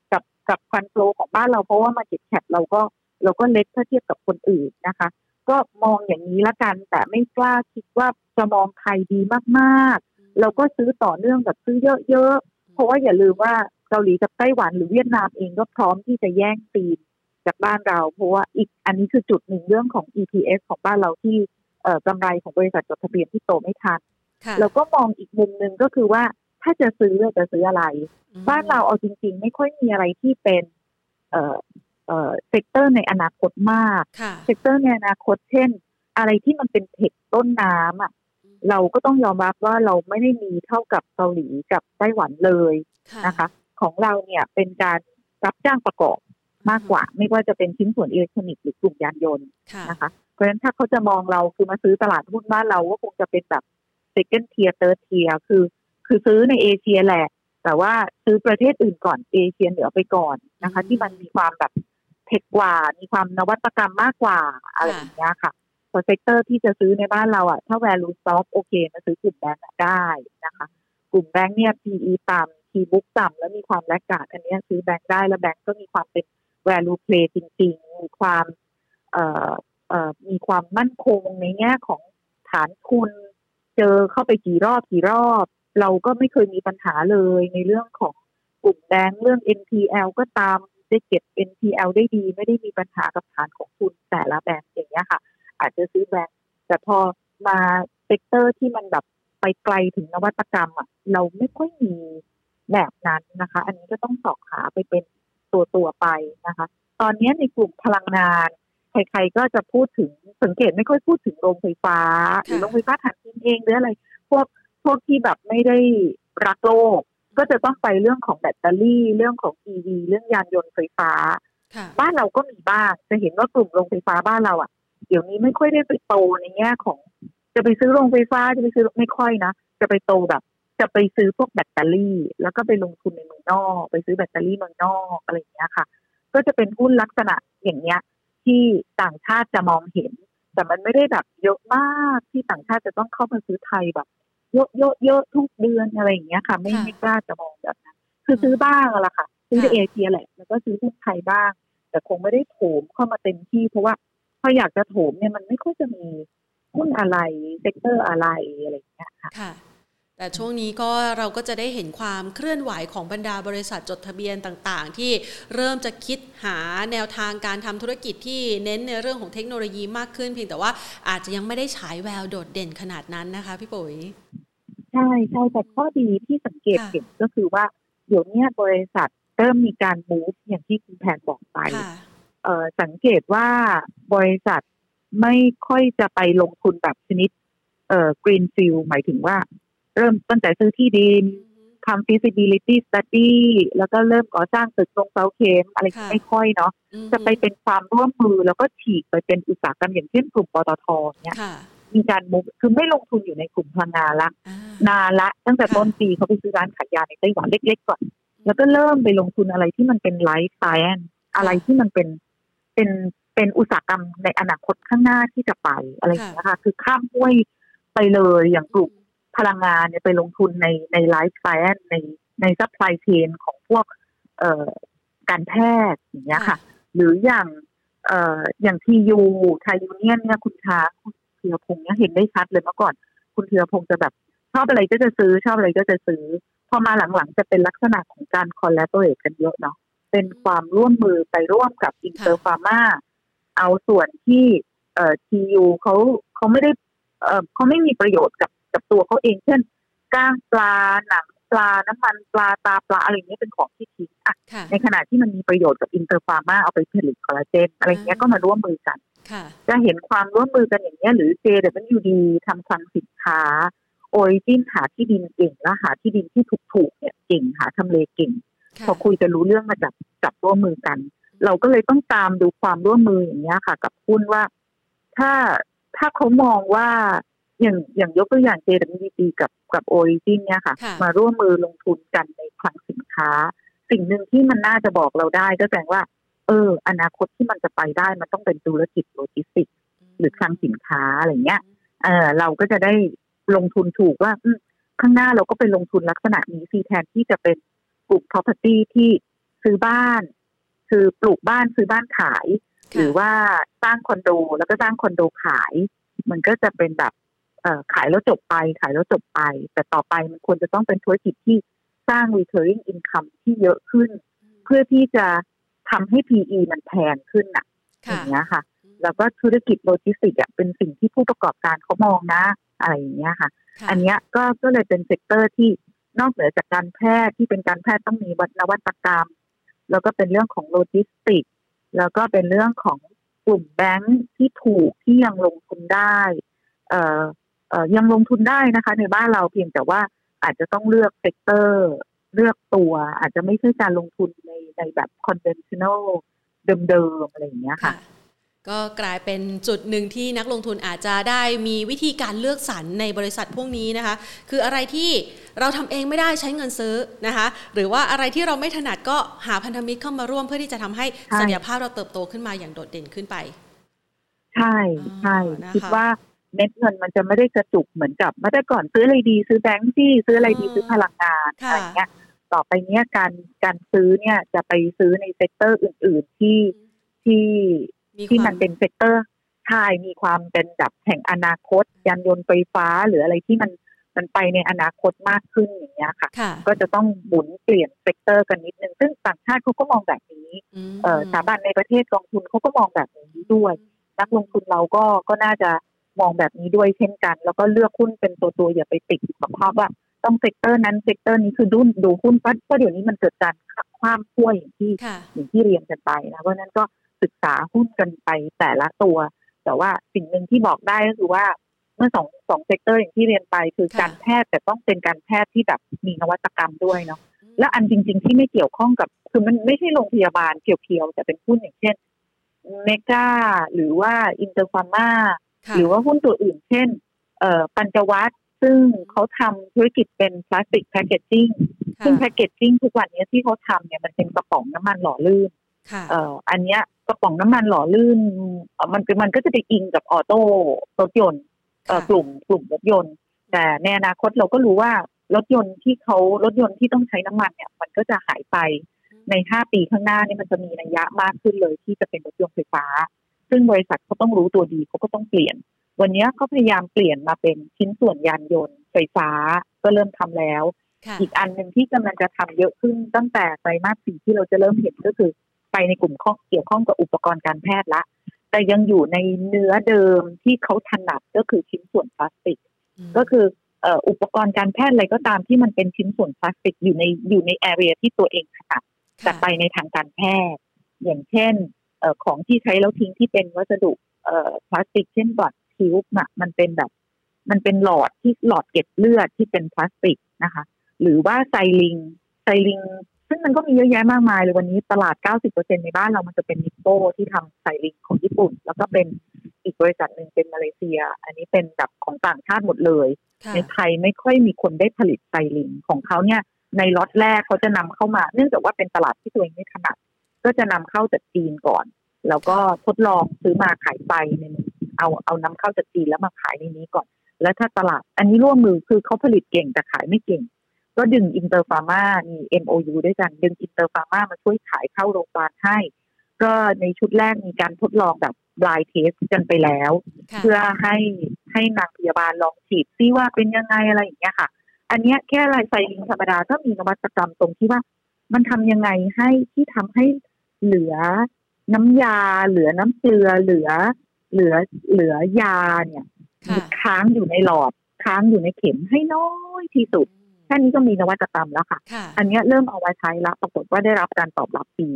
กับฟันโฟลของบ้านเราเพราะว่า market cap เราก็เล็กถ้าเทียบกับคนอื่นนะคะก็มองอย่างนี้ละกันแต่ไม่กล้าคิดว่าจะมองไทยดีมากๆเราก็ซื้อต่อเนื่องแบบซื้อเยอะๆเพราะว่าอย่าลืมว่าเกาหลีกับไต้หวันหรือเวียดนามเองก็พร้อมที่จะแย่งตีนจากบ้านเราเพราะว่าอีกอันนี้คือจุดหนึ่งเรื่องของ EPS ของบ้านเราที่กำไรของบริษัทจดทะเบียนที่โตไม่ทันเราก็มองอีกมุมนึงก็คือว่าถ้าจะซื้ออะไรบ้านเราเอาจริงๆไม่ค่อยมีอะไรที่เป็นเซกเตอร์ในอนาคตมากเซกเตอร์ในอนาคตเช่นอะไรที่มันเป็นเทคต้นน้ำอ่ะเราก็ต้องยอมรับว่าเราไม่ได้มีเท่ากับเกาหลีกับไต้หวันเลยนะคะของเราเนี่ยเป็นการรับจ้างประกอบมากกว่าไม่ว่าจะเป็นชิ้นส่วนอิเล็กทรอนิกส์หรือกลุ่มยานยนต์นะคะเพราะฉะนั้นถ้าเขาจะมองเราคือมาซื้อตลาดหุ้นบ้านเราก็คงจะเป็นแบบ second tier third tier คือซื้อในเอเชียแหละแต่ว่าซื้อประเทศอื่นก่อนเอเชียเหนือไปก่อนนะคะที่มันมีความแบบเทคกว่ามีความนวัตกรรมมากกว่าอะไรอย่างเงี้ยค่ะส่วนเซกเตอร์ที่จะซื้อในบ้านเราอ่ะถ้า value stock โอเคมาซื้อกลุ่มแบงค์ได้นะคะกลุ่มแบงค์เนี่ย PE ต่ำ P/book ต่ำแล้วมีความแลกขาดอันนี้ซื้อแบงค์ได้แล้วแบงค์ก็มีความเป็น value play จริงๆมีความมั่นคงในแง่ของฐานทุนเจอเข้าไปกี่รอบเราก็ไม่เคยมีปัญหาเลยในเรื่องของกลุ่มแบงค์เรื่อง NPL ก็ตามได้เก็บ NPL ได้ดีไม่ได้มีปัญหากับฐานของทุนแต่ละแบงค์อย่างเงี้ยค่ะอาจจะซื้อแบงค์แต่พอมาเซกเตอร์ที่มันแบบไปไกลถึงนวัตกรรมอ่ะเราไม่ค่อยมีแบบนั้นนะคะอันนี้ก็ต้องสอบหาไปเป็นตัวไปนะคะตอนนี้ในกลุ่มพลังงานใครๆก็จะพูดถึงสังเกตไม่ค่อยพูดถึงโรงไฟฟ้าหรือโรงไฟฟ้าถ่านหินเองหรืออะไรพวกที่แบบไม่ได้รักโลกก็จะต้องไปเรื่องของแบตเตอรี่เรื่องของ EV เรื่องยานยนต์ไฟฟ้าบ้านเราก็มีบ้างจะเห็นว่ากลุ่มโรงไฟฟ้าบ้านเราอ่ะเดี๋ยวนี้ไม่ค่อยได้ไปโตในแง่ของจะไปซื้อโรงไฟฟ้าจะไปซื้อไม่ค่อยนะจะไปโตแบบจะไปซื้อพวกแบตเตอรี่แล้วก็ไปลงทุนในเมืองนอกไปซื้อแบตเตอรี่เมืองนอกอะไรอย่างเงี้ยค่ะก็จะเป็นหุ้นลักษณะอย่างเงี้ยที่ต่างชาติจะมองเห็นแต่มันไม่ได้แบบเยอะมากที่ต่างชาติจะต้องเข้ามาซื้อไทยแบบเยอะทุกเดือนอะไรอย่างเงี้ยค่ะไม่กล้าจะมองแบบนั้นคือซื้อบ้างละค่ะซื้อในเอเชียแหละแล้วก็ซื้อหุ้นไทยบ้างแต่คงไม่ได้โถมเข้ามาเต็มที่เพราะว่าถ้าอยากจะโถมเนี่ยมันไม่ค่อยจะมีหุ้นอะไรเซกเตอร์อะไรอย่างเงี้ยค่ะแต่ช่วงนี้ก็เราก็จะได้เห็นความเคลื่อนไหวของบรรดาบริษัทจดทะเบียนต่างๆที่เริ่มจะคิดหาแนวทางการทำธุรกิจที่เน้นในเรื่องของเทคโนโลยีมากขึ้นเพียงแต่ว่าอาจจะยังไม่ได้ฉายแววโดดเด่นขนาดนั้นนะคะพี่ปุ๋ยใช่แต่ข้อดีที่สังเกตเห็นก็คือว่าเดี๋ยวนี้บริษัทเริ่มมีการมูฟอย่างที่คุณแพนบอกไปสังเกตว่าบริษัทไม่ค่อยจะไปลงทุนแบบชนิดกรีนฟิลด์หมายถึงว่าเริ่มตั้งแต่ซื้อที่ดินทำ feasibility study แล้วก็เริ่มก่อสร้างตึกลงเสาเข็มอะไรไม่ค่อยเนาะจะไปเป็นความร่วมมือแล้วก็ฉีกไปเป็นอุตสาหกรรมอย่างเช่นกลุ่มปตทเนี่ยมีการมูฟคือไม่ลงทุนอยู่ในกลุ่มพลังงานละตั้งแต่ต้นปีเขาไปซื้อร้านขายยาในไต้หวันเล็กๆก่อนแล้วก็เริ่มไปลงทุนอะไรที่มันเป็นไลฟ์ไซแอนซ์อะไรที่มันเป็นอุตสาหกรรมในอนาคตข้างหน้าที่จะไปอะไรอย่างเงี้ยค่ะคือข้ามห้วยไปเลยอย่างกลุ่มพลังงานเนี่ยไปลงทุนในไลฟ์ไซแอนซ์ในซัพพลายเชนของพวกการแพทย์อย่างเงี้ยค่ะหรืออย่างTU ไทยยูเนียนเนี่ยคุณธีรพงษ์เนี่ยเห็นได้ชัดเลยเมื่อก่อนคุณธีรพงษ์จะแบบชอบอะไรก็จะซื้อพอมาหลังๆจะเป็นลักษณะของการคอลแลบอเรทกันเยอะเนาะเป็นความร่วมมือไปร่วมกับอินเตอร์ฟาร์มาเอาส่วนที่TU เขาไม่ได้เขาไม่มีประโยชน์กับตัวเขาเองเช่นก้างปลาหนังปลาน้ำมันปลาตาปลาอะไรอย่างเงี้ยเป็นของที่ทิ้งอ่ะในขณะที่มันมีประโยชน์กับอินเตอร์ฟาร์มาเอาไปผลิตคอลลาเจนอะไรเงี้ยก็มาร่วมมือกันจะเห็นความร่วมมือกันอย่างเงี้ยหรือ JWD ทำคลังสินค้าโอยจิ้นหาที่ดินเก่งแล้วหาที่ดินที่ถูกๆเนี่ยเก่งหาทำเลเก่งพอคุยจะรู้เรื่องมาจับร่วมมือกันเราก็เลยต้องตามดูความร่วมมืออย่างเงี้ยค่ะกับหุ้นว่าถ้าเขามองว่า อย่างยกตัวอย่าง JWT กับ Origin เนี่ยค่ะมาร่วมมือลงทุนกันในคลังสินค้าสิ่งหนึ่งที่มันน่าจะบอกเราได้ก็แสดงว่าอนาคตที่มันจะไปได้มันต้องเป็นธุรกิจโลจิสติกส์หรือคลังสินค้าอะไรเงี้ยเราก็จะได้ลงทุนถูกว่าข้างหน้าเราก็ไปลงทุนลักษณะนี้ซีแทนที่จะเป็นกลุ่ม property ที่ซื้อบ้านคือปลูกบ้านซื้อบ้านขายหรือว่าสร้างคอนโดแล้วก็สร้างคอนโดขายมันก็จะเป็นแบบขายแล้วจบไปขายแล้วจบไปแต่ต่อไปมันควรจะต้องเป็นธุรกิจที่สร้าง recurring income ที่เยอะขึ้นเพื่อที่จะทำให้ PE มันแพงขึ้นนะอย่างเงี้ยค่ะแล้วก็ธุรกิจโลจิสติกอ่ะเป็นสิ่งที่ผู้ประกอบการเขามองนะอะไรอย่างเงี้ยค่ะอันเนี้ยก็เลยเป็นเซกเตอร์ที่นอกเหนือจากการแพทย์ที่เป็นการแพทย์ต้องมีนวัตกรรมแล้วก็เป็นเรื่องของโลจิสติกแล้วก็เป็นเรื่องของกลุ่มแบงค์ที่ถูกที่ยังลงทุนได้ยังลงทุนได้นะคะในบ้านเราเพียงแต่ว่าอาจจะต้องเลือกเซกเตอร์เลือกตัวอาจจะไม่ใช่การลงทุนในแบบคอนเวนชั่นแนลเดิมๆอะไรอย่างเงี้ยค่ะก็กลายเป็นจุดหนึ่งที่นักลงทุนอาจจะได้มีวิธีการเลือกสรรในบริษัทพวกนี้นะคะคืออะไรที่เราทำเองไม่ได้ใช้เงินซื้อนะคะหรือว่าอะไรที่เราไม่ถนัดก็หาพันธมิตรเข้ามาร่วมเพื่อที่จะทำให้ศักยภาพเราเติบโตขึ้นมาอย่างโดดเด่นขึ้นไปใช่ใช่คิดว่าเม็ดเงินมันจะไม่ได้กระจุกเหมือนกับเมื่อก่อนซื้ออะไรดีซื้อแบงก์ที่ซื้ออะไรดีซื้อพลังงานอะไรเงี้ยต่อไปเนี้ยการซื้อเนี่ยจะไปซื้อในเซกเตอร์อื่นๆที่มันเป็นเซกเตอร์ใช่มีความเป็นแบบแห่งอนาคตยานยนต์ไฟฟ้าหรืออะไรที่มันไปในอนาคตมากขึ้นอย่างเงี้ยค่ะก็จะต้องหมุนเปลี่ยนเซกเตอร์กันนิดนึงซึ่งต่างชาติเขาก็มองแบบนี้สถาบันในประเทศกองทุนเขาก็มองแบบนี้ด้วยนักลงทุนเราก็น่าจะมองแบบนี้ด้วยเช่นกันแล้วก็เลือกหุ้นเป็นตัวอย่าไปติดกับภาพว่าต้องเซกเตอร์นั้นเซกเตอร์นี้คือดูหุ้นเพราะเดี๋ยวนี้มันเกิดการความคุ้ยอย่างที่เรียนกันไปนะเพราะนั้นก็ศึกษาหุ้นกันไปแต่ละตัวแต่ว่าสิ่งหนึ่งที่บอกได้ก็คือว่าเมื่อสองเซกเตอร์อย่างที่เรียนไปคือการแพทย์แต่ต้องเป็นการแพทย์ที่แบบมีนวัตกรรมด้วยเนาะและอันจริงๆที่ไม่เกี่ยวข้องกับคือมันไม่ใช่โรงพยาบาลเพียวๆแต่เป็นหุ้นอย่างเช่นเมกาหรือว่าอินเตอร์ฟาร์มาหรือว่าหุ้นตัวอื่นเช่นปัญจวัฒน์ซึ่งเขาทำธุรกิจเป็นพลาสติกแพคเกจจิ้งซึ่งแพคเกจจิ้งทุกวันนี้ที่เขาทำเนี่ยมันเป็นกระป๋องน้ำมันหล่อลื่นอันเนี้ยกระป๋องน้ำมันหล่อลื่นมันก็จะไปอิงกับออโต้รถยนต์กลุ่มรถยนต์แต่ในอนาคตเราก็รู้ว่ารถยนต์ที่เขารถยนต์ที่ต้องใช้น้ำมันเนี่ยมันก็จะหายไปใน5ปีข้างหน้านี่มันจะมีนัยยะมากขึ้นเลยที่จะเป็นรถยนต์ไฟฟ้าซึ่งบริษัทเขาต้องรู้ตัวดีเขาก็ต้องเปลี่ยนวันนี้เขาพยายามเปลี่ยนมาเป็นชิ้นส่วนยานยนต์ไฟฟ้าก็เริ่มทำแล้วอีกอันนึงที่กำลังจะทำเยอะขึ้นตั้งแต่ไตรมาส4ที่เราจะเริ่มเห็นก็คือไปในกลุ่มเกี่ยวข้องกับอุปกรณ์การแพทย์ละแต่ยังอยู่ในเนื้อเดิมที่เขาถนัดก็คือชิ้นส่วนพลาสติกก็คืออุปกรณ์การแพทย์อะไรก็ตามที่มันเป็นชิ้นส่วนพลาสติกอยู่ในแอเรียที่ตัวเองถนัดแต่ไปในทางการแพทย์อย่างเช่นของที่ใช้แล้วทิ้งที่เป็นวัสดุพลาสติกเช่นหลอดทิวบ์น่ะมันเป็นหลอดที่หลอดเก็บเลือดที่เป็นพลาสติกนะคะหรือว่าไซลิงซึ่งมันก็มีเยอะแยะมากมายเลยวันนี้ตลาด 90% ในบ้านเรามันจะเป็นนิปโปที่ทำไซลิงของญี่ปุ่นแล้วก็เป็นอีกบริษัทหนึ่งเป็นมาเลเซียอันนี้เป็นแบบของต่างชาติหมดเลยในไทยไม่ค่อยมีคนได้ผลิตไซลิงของเขาเนี่ยในล็อตแรกเขาจะนำเข้ามาเนื่องจากว่าเป็นตลาดที่ตัวเองไม่ถนัดก็จะนำเข้าจากจีนก่อนแล้วก็ทดลองซื้อมาขายไปในเอานำเข้าจากจีนแล้วมาขายในนี้ก่อนแล้วถ้าตลาดอันนี้ร่วมมือคือเขาผลิตเก่งแต่ขายไม่เก่งก็ดึงอินเตอร์ฟาร์มามี MOU ด้วยกันดึงอินเตอร์ฟาร์มามาช่วยขายเข้าโรงพยาบาลให้ก็ในชุดแรกมีการทดลองแบบ blind test กันไปแล้วเพื่อให้นักพยาบาลลองฉีดซิว่าเป็นยังไงอะไรอย่างเงี้ยค่ะอันเนี้ยแค่ลายไซลิงธรรมดาก็มีนวัตกรรมตรงที่ว่ามันทำยังไงให้ที่ทำให้เหลือน้ำยาเหลือน้ำเกลือเหลือยาเนี่ยค้างอยู่ในหลอดค้างอยู่ในเข็มให้น้อยที่สุดแค่นี้ก็มีนวัตกรรมแล้วค่ะอันนี้เริ่มเอาไว้ใช้แล้วปรากฏว่าได้รับการตอบรับดี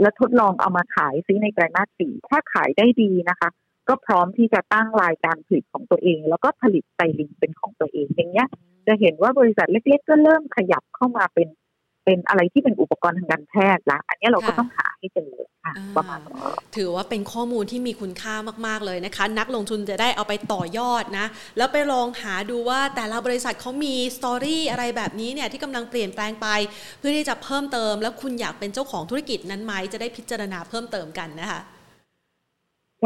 และทดลองเอามาขายซื้อในไตรมาส 4ถ้าขายได้ดีนะคะก็พร้อมที่จะตั้งรายการผลิตของตัวเองแล้วก็ผลิตไซลิงเป็นของตัวเองอย่างเงี้ยจะเห็นว่าบริษัทเล็กๆก็เริ่มขยับเข้ามาเป็นอะไรที่เป็นอุปกรณ์ทางการแพทย์ละอันนี้เราก็ต้องหาให้เจอ ประมาณถือว่าเป็นข้อมูลที่มีคุณค่ามากๆเลยนะคะนักลงทุนจะได้เอาไปต่อยอดนะแล้วไปลองหาดูว่าแต่ละบริษัทเขามีสตอรี่อะไรแบบนี้เนี่ยที่กำลังเปลี่ยนแปลงไปเพื่อที่จะเพิ่มเติมแล้วคุณอยากเป็นเจ้าของธุรกิจนั้นไหมจะได้พิจารณาเพิ่มเติมกันนะคะ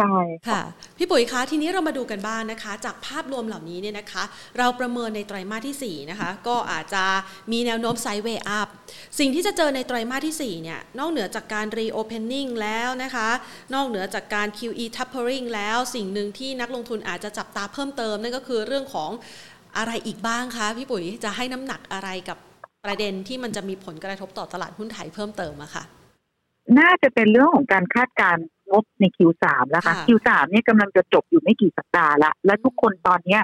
ใช่ค่ะพี่ปุ๋ยคะทีนี้เรามาดูกันบ้าง นะคะจากภาพรวมเหล่านี้เนี่ยนะคะเราประเมินในไตรมาสที่4นะคะก็อาจจะมีแนวโน้มไซด์เวย์อัพสิ่งที่จะเจอในไตรมาสที่4เนี่ยนอกเหนือจากการ reopening แล้วนะคะนอกเหนือจากการ QE tapering แล้วสิ่งหนึ่งที่นักลงทุนอาจจะจับตาเพิ่มเติมนั่นก็คือเรื่องของอะไรอีกบ้างคะพี่ปุ๋ยจะให้น้ำหนักอะไรกับประเด็นที่มันจะมีผลกระทบต่อตลาดหุ้นไทยเพิ่มเติมอะคะน่าจะเป็นเรื่องของการคาดการณ์งบใน Q3 แล้วค่ะ Q3 เนี่ยกำลังจะจบอยู่ไม่กี่สัปดาห์ละและทุกคนตอนนี้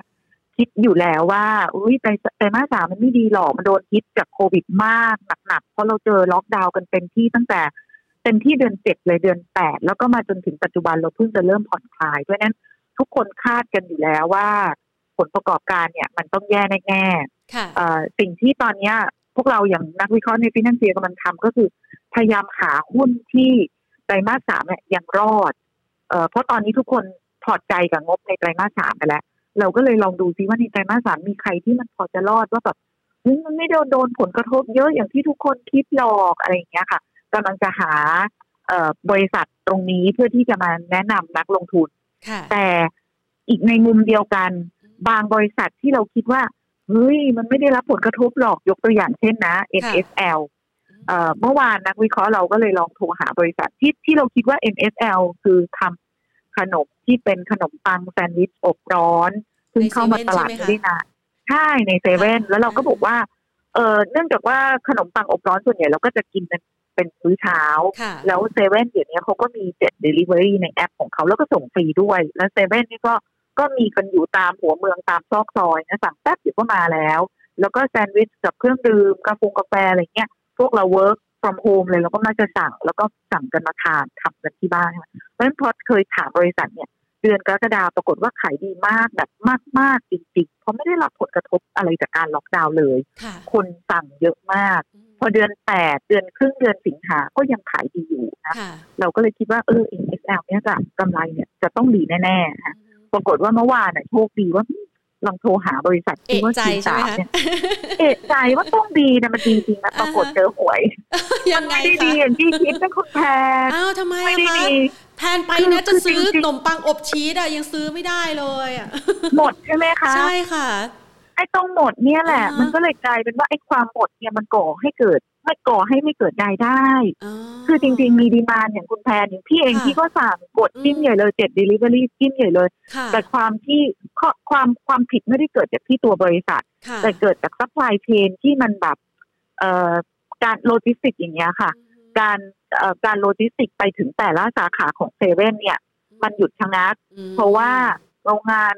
คิดอยู่แล้วว่าอุ๊ยไตรมาส 3มันไม่ดีหรอกมันโดนพิษจากโควิดมากหนักๆเพราะเราเจอล็อกดาวน์กันเต็มที่ตั้งแต่เต็มที่เดือน7เลยเดือน8แล้วก็มาจนถึงปัจจุบันเราเพิ่งจะเริ่มผ่อนคลายเพราะฉะนั้นทุกคนคาดกันอยู่แล้วว่าผลประกอบการเนี่ยมันต้องแย่แน่ๆสิ่งที่ตอนนี้พวกเราอย่างนักวิเคราะห์ในฟินแลนด์กำลังทำก็คือพยายามหาหุ้นที่ไตรมาส3เนี่ยยังรอดเพราะตอนนี้ทุกคนพอใจกับงบในไตรมาส3ไปแล้วเราก็เลยลองดูซิว่าในไตรมาส3มีใครที่มันพอจะรอดว่าแบบมันไม่โดนผลกระทบเยอะอย่างที่ทุกคนคิดหรอกอะไรอย่างเงี้ยค่ะกำลังจะหาบริษัทตรงนี้เพื่อที่จะมาแนะนำนักลงทุนแต่อีกในมุมเดียวกันบางบริษัทที่เราคิดว่าเฮ้ยมันไม่ได้รับผลกระทบหรอกยกตัวอย่างเช่นนะ NSLเมื่อวานนักวิเคราะห์เราก็เลยลองโทรหาบริษัทที่เราคิดว่า MSL คือทำขนมที่เป็นขนมปังแซนด์วิชอบร้อนซึ่งเข้ามาตลาดได้นานใช่ในเซเว่นแล้วเราก็บอกว่าเนื่องจากว่าขนมปังอบร้อนส่วนใหญ่เราก็จะกินเป็นมื้อเช้าแล้วเซเว่นเดี๋ยวนี้เขาก็มีDelivery ในแอปของเขาแล้วก็ส่งฟรีด้วยแล้วเซเว่นนี่ก็มีกันอยู่ตามหัวเมืองตามซอกซอยนะสั่งแป๊บเดี๋ยวก็มาแล้วก็แซนด์วิชกับเครื่องดื่มกาแฟอะไรเงี้ยพวกเรา work from home เลยเราก็มักจะสั่งแล้วก็สั่งกันมาทานทำกันที่บ้านเพราะฉะนั้นพอเคยถามบริษัทเนี่ยเดือนกรกฎาคมปรากฏว่าขายดีมากแบบมากๆจริงๆเพราะไม่ได้รับผลกระทบอะไรจากการล็อกดาวน์เลยคนสั่งเยอะมากพอเดือน8เดือนครึ่งเดือนสิงหาก็ยังขายดีอยู่นะเราก็เลยคิดว่าNSL เนี่ยจะกำไรเนี่ยจะต้องดีแน่ๆนะปรากฏว่าเมื่อวานน่ะโชคดีว่าลองโทรหาบริษัทที่ว่า Q3 เนี่ยเอะใจว่าต้องดีนะมันดีจริงนะปรากฏเจอหวยยังไงคะดีอย่างที่คิดนะคุณแพนอ้าวทำไมคะแพนไปนะจะซื้อขนมปังอบชีสอ่ะยังซื้อไม่ได้เลยอ่ะหมดใช่ไหมคะใช่ค่ะไอ้ต้องหมดเนี่ยแหละมันก็เลยกลายเป็นว่าไอ้ความหมดเนี่ยมันก่อให้ไม่เกิดรายได้คือจริงๆมีดีมานด์อย่างคุณแพนอย่างพี่เองที่ก็สั่งกดจิ้มใหญ่เลย7 delivery จิ้มใหญ่เลยแต่ความที่ความผิดไม่ได้เกิดจากที่ตัวบริษัทแต่เกิดจากซัพพลายเชนที่มันแบบการโลจิสติกอย่างเงี้ยค่ะการโลจิสติกไปถึงแต่ละสาขาของเซเว่นเนี่ยมันหยุดชะงักเพราะว่าโรงงาน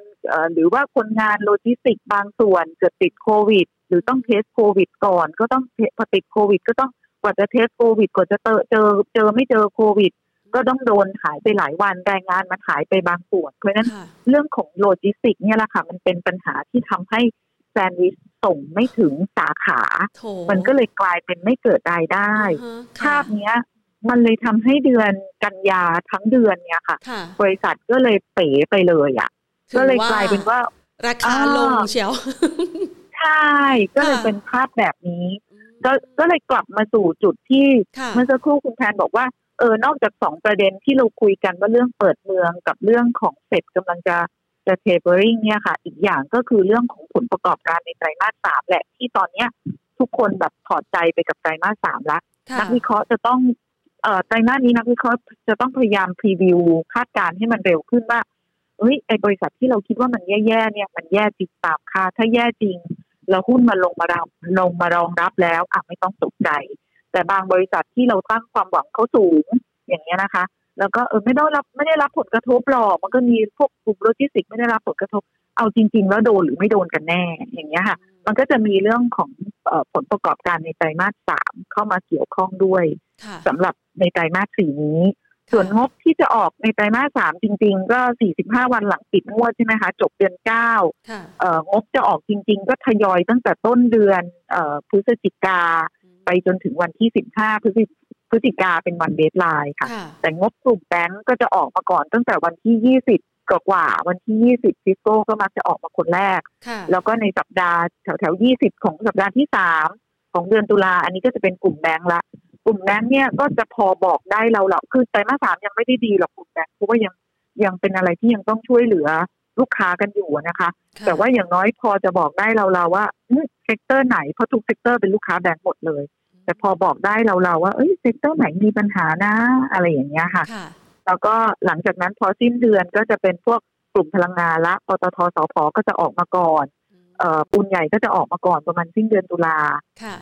หรือว่าคนงานโลจิสติกบางส่วนเกิดติดโควิดหรือต้องเทสโควิดก่อนก็ต้องพอติดโควิดก็ต้องกว่าจะเทสโควิดกว่าจะเจอไม่เจอโควิดก็ต้องโดนหายไปหลายวันรายงานมันหายไปบางส่วนเพราะนั้นเรื่องของโลจิสติกเนี่ยแหละค่ะมันเป็นปัญหาที่ทำให้แซนด์วิชส่งไม่ถึงสาขามันก็เลยกลายเป็นไม่เกิดรายได้ภาพเนี้ยมันเลยทำให้เดือนกันยาทั้งเดือนเนี่ยค่ะบริษัทก็เลยเป๋ไปเลยอ่ะก็เลยกลายเป็นว่าราคาลงเฉียวใช่ก็เลยเป็นภาพแบบนี้ก็เลยกลับมาสู่จุดที่เมื่อสักครู่คุณแพนบอกว่านอกจาก2ประเด็นที่เราคุยกันว่าเรื่องเปิดเมืองกับเรื่องของเฟดกำลังจะเทเปอร์ริ่งเนี่ยค่ะอีกอย่างก็คือเรื่องของผลประกอบการในไตรมาส3แหละที่ตอนเนี้ยทุกคนแบบถอดใจไปกับไตรมาส3ละนักวิเคราะห์จะต้องไตรมาสนี้นักวิเคราะห์จะต้องพยายามพรีวิวคาดการณ์ให้มันเร็วขึ้นว่าไอบริษัทที่เราคิดว่ามันแย่ๆเนี่ยมันแย่จริงตามคาดถ้าแย่จริงเราหุ้นมาลงมารองรับแล้วอ่ะไม่ต้องตกใจแต่บางบริษัทที่เราตั้งความหวังเขาสูงอย่างเงี้ยนะคะแล้วก็ไม่ได้รับผลกระทบหรอกมันก็มีพวกกลุ่มโลจิสติกไม่ได้รับผลกระทบเอาจริงๆแล้วโดนหรือไม่โดนกันแน่อย่างเงี้ยค่ะมันก็จะมีเรื่องของผลประกอบการในไตรมาส3เข้ามาเกี่ยวข้องด้วยสำหรับในไตรมาส4นี้ส่วนงบที่จะออกในไตรมาส3จริงๆก็45วันหลังปิดงวดใช่ไหมคะจบเดือน9งบจะออกจริงๆก็ทยอยตั้งแต่ต้นเดือนพฤศจิกา ไปจนถึงวันที่15พฤศจิกาเป็นวันเดดไลน์ค่ะแต่งบกลุ่มแบงก์ก็จะออกมาก่อนตั้งแต่วันที่20กว่าวันที่20ซิสโก้ก็มักจะออกมาคนแรกแล้วก็ในสัปดาห์แถวๆ20ของสัปดาห์ที่3ของเดือนตุลาอันนี้ก็จะเป็นกลุ่มแบงก์ละกลุ่มแบงก์เนี่ยก็จะพอบอกได้เราหรอกคือไตรมาส3ยังไม่ได้ดีหรอกกลุ่มแบงก์เพราะว่ายังเป็นอะไรที่ยังต้องช่วยเหลือลูกค้ากันอยู่นะคะแต่ว่าอย่างน้อยพอจะบอกได้เราว่าเซกเตอร์ไหนเพราะทุกเซกเตอร์เป็นลูกค้าแบงก์หมดเลยแต่พอบอกได้เราว่าเอ้ยเซกเตอร์ไหนมีปัญหานะอะไรอย่างเงี้ยค่ะแล้วก็หลังจากนั้นพอสิ้นเดือนก็จะเป็นพวกกลุ่มพลังงานละปตท.สผ.ก็จะออกมาก่อนปูนใหญ่ก็จะออกมาก่อนประมาณสิ้นเดือนตุลา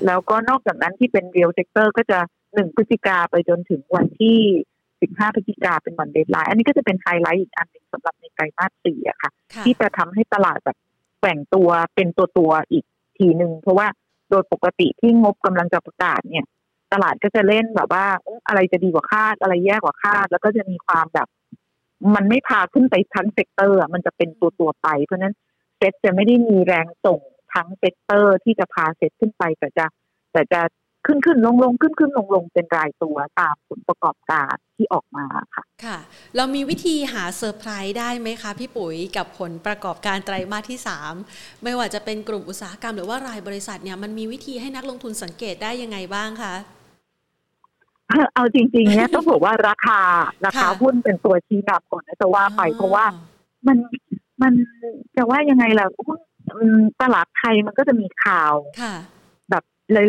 แล้วก็นอกจากนั้นที่เป็นเรียลเซกเตอร์ก็จะ1พฤศจิกาไปจนถึงวันที่15พฤศจิกาเป็นวันเดดไลน์อันนี้ก็จะเป็นไฮไลท์อีกอันนึงสำหรับในไตรมาส4อะค่ะที่จะทำให้ตลาดแบบแกว่งตัวเป็นตัวอีกทีนึงเพราะว่าโดยปกติที่งบกำลังจะประกาศเนี่ยตลาดก็จะเล่นแบบว่าอะไรจะดีกว่าคาดอะไรแย่กว่าคาดแล้วก็จะมีความแบบมันไม่พาขึ้นไปทั้งเซกเตอร์มันจะเป็นตัวไปเพราะนั้นเซ็ตจะไม่ได้มีแรงส่งทั้งเซกเตอร์ที่จะพาเซ็ตขึ้นไปแต่จะขึ้นลงขึ้นลงเป็นรายตัวตามผลประกอบการที่ออกมาค่ะค่ะเรามีวิธีหาเซอร์ไพรส์ได้ไหมคะพี่ปุ๋ยกับผลประกอบการไตรมาสที่3ไม่ว่าจะเป็นกลุ่มอุตสาหกรรมหรือว่ารายบริษัทเนี่ยมันมีวิธีให้นักลงทุนสังเกตได้ยังไงบ้างคะเอาจริงๆเนี่ย ต้องบอกว่าราคาหุ้นเป็นตัวชี้นำก่อนนะจะว่าไปเพราะว่ามันจะว่ายังไงล่ะหุ้นตลาดไทยมันก็จะมีข่าวแบบ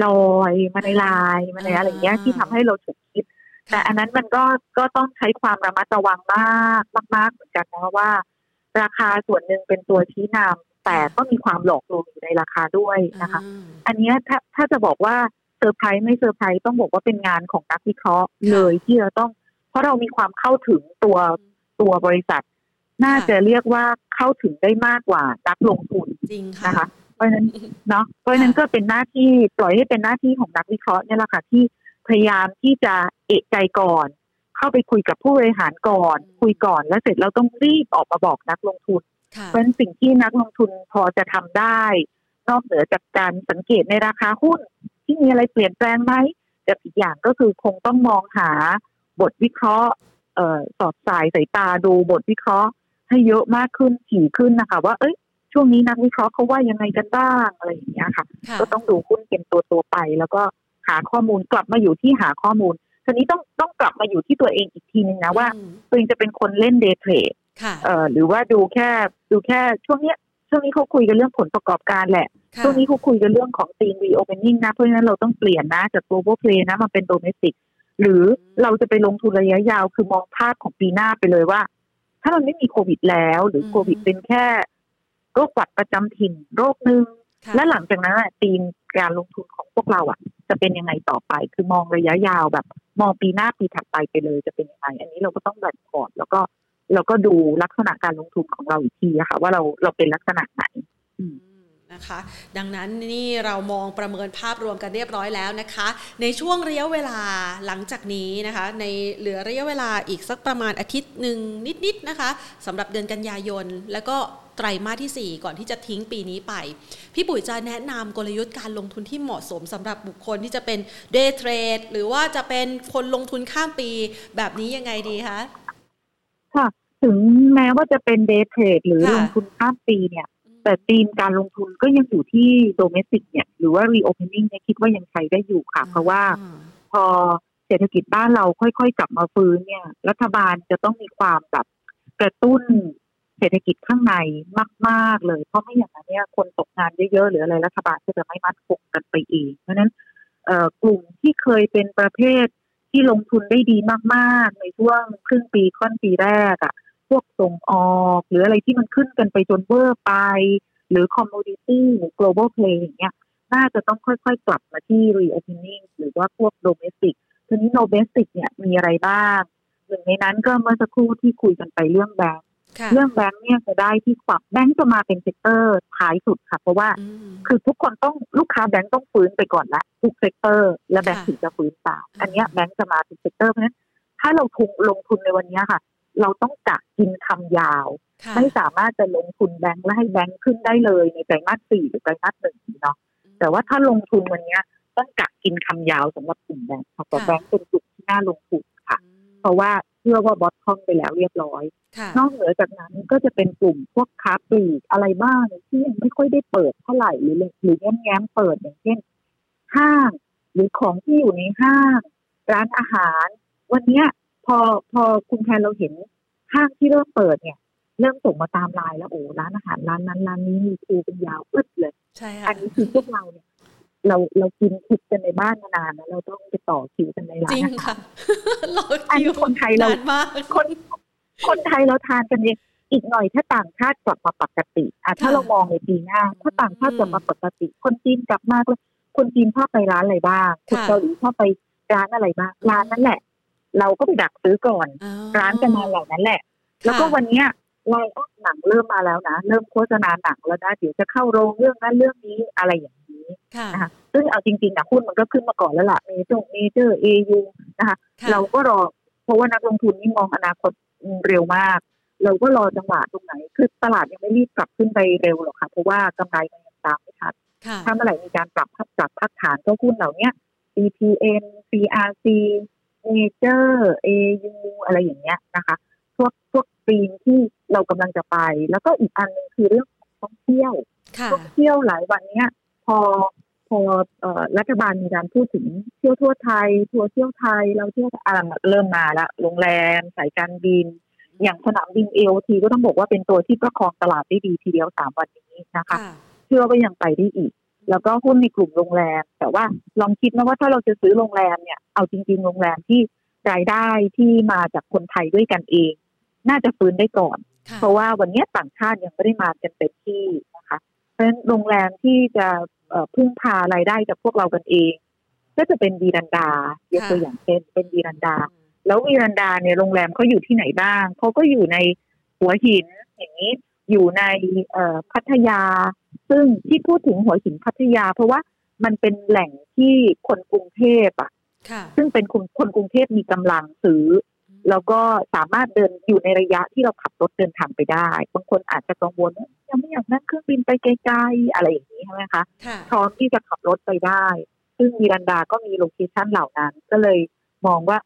ลอยมาในไลน์มาในอะไรอย่างเงี้ยที่ทำให้เราฉุกคิดแต่อันนั้นมันก็ต้องใช้ความระมัดระวังมากเหมือนกันนะว่าราคาส่วนหนึ่งเป็นตัวชี้นำแต่ก็มีความหลอกลวงอยู่ในราคาด้วยนะคะอันนี้ถ้าจะบอกว่าเซอร์ไพรส์ไม่เซอร์ไพรส์ต้องบอกว่าเป็นงานของนักวิเคราะห์เลยที่เราต้องเพราะเรามีความเข้าถึงตัวบริษัทน่าจะเรียกว่าเข้าถึงได้มากกว่านักลงทุนนะคะเพราะนั้นเนาะเพราะนั้นก็เป็นหน้าที่ปล่อยให้เป็นหน้าที่ของนักวิเคราะห์เนี่ยแหละค่ะที่พยายามที่จะเอะใจก่อนเข้าไปคุยกับผู้บริหารก่อนคุยก่อนแล้วเสร็จเราต้องรีบออกมาบอกนักลงทุนเพราะฉะนั้นสิ่งที่นักลงทุนพอจะทำได้นอกเหนือจากการสังเกตในราคาหุ้นที่มีอะไรเปลี่ยนแปลงไหมกับอีกอย่างก็คือคงต้องมองหาบทวิเคราะห์สอดสายสายตาดูบทวิเคราะห์ให้เยอะมากขึ้นถี่ขึ้นนะคะว่าเอ้ยช่วงนี้นักวิเคราะห์เขาว่ายังไงกันบ้างอะไรอย่างเงี้ยค่ะก็ต้องดูหุ้นเป็นตัวไปแล้วก็หาข้อมูลกลับมาอยู่ที่หาข้อมูลทีนี้ต้องกลับมาอยู่ที่ตัวเองอีกทีนึงนะว่าตัวเองจะเป็นคนเล่นเดย์เทรดหรือว่าดูแค่ช่วงนี้เขาคุยกันเรื่องผลประกอบการแหละช่วงนี้เขาคุยกันเรื่องของธีม reopening นะเพราะฉะนั้นเราต้องเปลี่ยนนะจาก global play นะมาเป็น domestic หรือเราจะไปลงทุนระยะยาวคือมองภาพของปีหน้าไปเลยว่าถ้ามันไม่มีโควิดแล้วหรือโควิดเป็นแค่โรคหวัดประจำถิ่นโรคนึงและหลังจากนั้นธีมการลงทุนของพวกเราอ่ะจะเป็นยังไงต่อไปคือมองระยะยาวแบบมองปีหน้าปีถัดไปเลยจะเป็นยังไงอันนี้เราก็ต้องแบบพอร์ตแล้วก็ดูลักษณะการลงทุนของเราอีกทีอะค่ะว่าเราเป็นลักษณะไหนนะคะดังนั้นนี่เรามองประเมินภาพรวมกันเรียบร้อยแล้วนะคะในช่วงระยะเวลาหลังจากนี้นะคะในเหลือระยะเวลาอีกสักประมาณอาทิตย์นึงนิดๆนะคะสำหรับเดือนกันยายนแล้วก็ไตรมาสที่4ก่อนที่จะทิ้งปีนี้ไปพี่ปุ๋ยจะแนะนำกลยุทธ์การลงทุนที่เหมาะสมสำหรับบุคคลที่จะเป็น day trade หรือว่าจะเป็นคนลงทุนข้ามปีแบบนี้ยังไงดีคะค่ะถึงแม้ว่าจะเป็น day trade หรือลงทุนข้ามปีเนี่ยแต่ธีมการลงทุนก็ยังอยู่ที่ domestic เนี่ยหรือว่า reopening เนี่ยคิดว่ายังใช้ได้อยู่ค่ะเพราะว่าพอเศรษฐกิจบ้านเราค่อยๆกลับมาฟื้นเนี่ยรัฐบาลจะต้องมีความแบบกระตุ้นเศรษฐกิจข้างในมากๆเลยเพราะไม่อย่างนั้นเนี่ยคนตกงานเยอะๆหรืออะไรรัฐบาลก็จะไม่มั่นคงกันไปเองเพราะฉะนั้นกลุ่มที่เคยเป็นประเภทที่ลงทุนได้ดีมากๆในช่วงครึ่งปีค่อนปีแรกอ่ะพวกส่งออกหรืออะไรที่มันขึ้นกันไปจนเวอร์ไปหรือคอมโมดิตี้หรือ global play อย่างเงี้ยน่าจะต้องค่อยๆกลับมาที่ reopening หรือว่าพวก domestic ทีนี้ domestic เนี่ยมีอะไรบ้างหนึ่งในนั้นก็เมื่อสักครู่ที่คุยกันไปเรื่องแบงค์เนี่ยจะได้ที่ความแบงค์จะมาเป็นเซกเตอร์ท้ายสุดค่ะเพราะว่าคือทุกคนต้องลูกค้าแบงค์ต้องฟื้นไปก่อนละทุกเซกเตอร์และแบงค์ถึงจะฟื้นตามอันเนี้ยแบงค์จะมาเป็นเซกเตอร์เพราะฉะนั้นถ้าเราลงทุนในวันนี้ค่ะเราต้องกะกินคำยาวไม่สามารถจะลงทุนแบงค์และให้แบงค์ขึ้นได้เลยในไตรมาส4หรือไตรมาส1เนาะแต่ว่าถ้าลงทุนวันนี้ ต้องกักกินคำยาวสำหรับกลุ่มแบงก์ค่ะแบงก์เป็นกลุ่มที่น่าลงทุนค่ะเพราะว่าเชื่อว่าบอททอมไปแล้วเรียบร้อยนอกเหนือจากนั้นก็จะเป็นกลุ่มพวกค้าปลีกอะไรบ้างที่ยังไม่ค่อยได้เปิดเท่าไหร่หรือแง้มๆเปิดอย่างเช่นห้างหรือของที่อยู่ในห้างร้านอาหารวันนี้พอคุณแทนเราเห็นห้างที่เริ่มเปิดเนี่ยเริ่มส่งมาตามไลน์แล้วโอ้ร้านอาหารร้านนั้นร้านนี้มีคิวเป็นยาวอึดเลยอันนี้คือพวกเราเนี่ยเรากินคิดกันในบ้านมานานแล้วเราต้องไปต่อคิวกันในร้านจริงค่ะรอคิวคนไทยเราคนไทยเราทานกันเองอีกหน่อยถ้าต่างชาติกลับมาปกติอ่ะถ้าเรามองในปีหน้าถ้าต่างชาติกลับมาปกติคนจีนกลับมาแล้วคนจีนชอบไปร้านอะไรบ้างคนเกาหลีชอบไปร้านอะไรบ้างร้านนั่นแหละเราก็ไปดักซื้อก่อนร้านกันมาเหล่านั้นแหละแล้วก็วันเนี้ยไลน์อัพหนังเริ่มมาแล้วนะเริ่มโฆษณาหนังแล้วนะเดี๋ยวจะเข้าโรงเรื่องนั้นเรื่องนี้อะไรอย่างนี้นะคะซึ่งเอาจริงๆนะหุ้นมันก็ขึ้นมาก่อนแล้วล่ะเมเจอร์AU นะคะเราก็รอเพราะว่านักลงทุนนี่มองอนาคตเร็วมากเราก็รอจังหวะตรงไหนคือตลาดยังไม่รีบกลับขึ้นไปเร็วหรอกค่ะเพราะว่ากำไรมันยังตามไม่ทันถ้าเมื่อไหร่มีการปรับพักฐานก็หุ้นเหล่านี้ CPN CRC เมเจอร์ AU อะไรอย่างเงี้ยนะคะพวกปีนที่เรากำลังจะไปแล้วก็อีกอันนึงคือเรื่องท่องเที่ยวหลายวันเนี้ยพอรัฐบาลมีการพูดถึงเที่ยวทั่วไทยทัวร์เที่ยวไทยเราเที่ยวเริ่มมาละโรงแรมสายการบินอย่างสนามบิน AOT ก็ต้องบอกว่าเป็นตัวที่ประคองตลาดได้ดีทีเดียว3วันนี้นะคะเชื่อว่ายังไปได้อีกแล้วก็หุ้นในกลุ่มโรงแรมแต่ว่าลองคิดนะว่าถ้าเราจะซื้อโรงแรมเนี่ยเอาจริงๆโรงแรมที่รายได้ที่มาจากคนไทยด้วยกันเองน่าจะฟื้นได้ก่อนเพราะว่าวันนี้ต่างชาติยังไม่ได้มากันเต็มที่นะคะเพราะฉะนั้นโรงแรมที่จะพึ่งพารายได้จากพวกเรากันเองก็จะเป็นวีรันดายกตัวอย่างเช่นเป็นวีรันดาแล้ววีรันดาเนี่ยโรงแรมเขาอยู่ที่ไหนบ้างเขาก็อยู่ในหัวหินอย่างนี้อยู่ในพัทยาซึ่งที่พูดถึงหัวหินพัทยาเพราะว่ามันเป็นแหล่งที่คนกรุงเทพอ่ะซึ่งเป็นคนกรุงเทพมีกำลังซื้อแล้วก็สามารถเดินอยู่ในระยะที่เราขับรถเดินทางไปได้บางคนอาจจะกังวลยังไม่อยากนั่งเครื่องบินไปไกลๆอะไรอย่างนี้ใช่ไหมคะพร้อมที่จะขับรถไปได้ซึ่งวีรันดาก็มีโลเคชั่นเหล่านั้นก็เลยมองว่า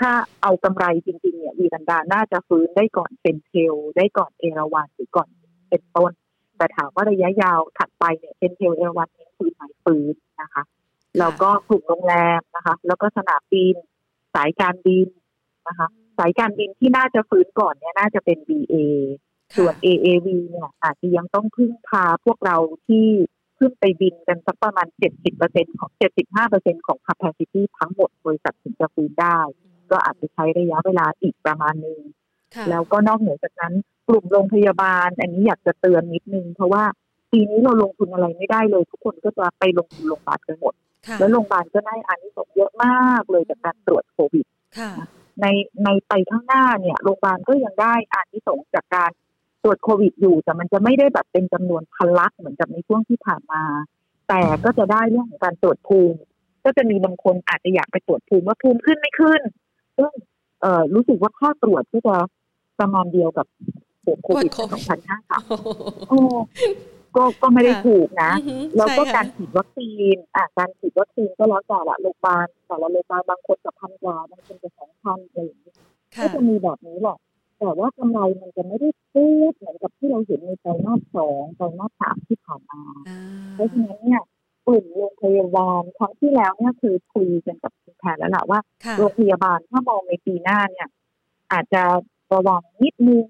ถ้าเอากำไรจริงๆเนี่ยวีรันดาน่าจะฟื้นได้ก่อนเซนเทลได้ก่อนเอราวัณหรือก่อนเป็นต้นแต่ถามว่าระยะยาวถัดไปเนี่ยเซนเทลเอราวัณนี้ฟื้นไหมฟื้นนะคะแล้วก็กลุ่มโรงแรมนะคะแล้วก็สนามบินสายการบินนะคะสายการบินที่น่าจะฟื้นก่อนเนี่ยน่าจะเป็น BA ส่วน AAV เนี่ยอาจจะยังต้องพึ่งพาพวกเราที่ขึ้นไปบินกันสักประมาณ 70% ของ 75% ของ capacity ทั้งหมดบริษัทถึงจะฟื้นได้ก็อาจจะใช้ระยะเวลาอีกประมาณนึงแล้วก็นอกเหนือจากนั้นกลุ่มโรงพยาบาลอันนี้อยากจะเตือนนิดนึงเพราะว่าปีนี้เราลงทุนอะไรไม่ได้เลยทุกคนก็จะไปลงทุนโรงพยาบาลกันหมดแล้วโรงพยาบาลก็ได้อานิสงส์เยอะมากเลยจากการตรวจโควิดในไปข้างหน้าเนี่ยโรงพยาบาลก็ยังได้อานิสงส์จากการตรวจโควิดอยู่แต่มันจะไม่ได้แบบเป็นจำนวนพันลักเหมือนกับในช่วงที่ผ่านมาแต่ก็จะได้เรื่องของการตรวจภูมิก็จะมีบางคนอาจจะอยากไปตรวจภูมิว่าภูมิขึ้นไม่ขึ้นซึ่งรู้สึกว่าข้อตรวจก็จะประมาณเดียวกับโควิด2005ก็ไม่ได้ถูกนะแล้วก็การฉีดวัคซีนก็แล้วแต่ละโรงพยาบาลบางคนกับพันกว่าบางคนกับ 2,000 อะไรอย่างนี้ก็จะมีแบบนี้แหละแต่ว่ากำไรมันจะไม่ได้ฟูดเหมือนกับที่เราเห็นในไตรมาส2ไตรมาส3ที่ผ่านมาเพราะฉะนั้นเนี่ยกลุ่มโรงพยาบาลครั้งที่แล้วเนี่ยคือคุยกันกับคุณแพทย์แล้วล่ะว่าโรงพยาบาลถ้ามองในปีหน้าเนี่ยอาจจะระวังนิดนึง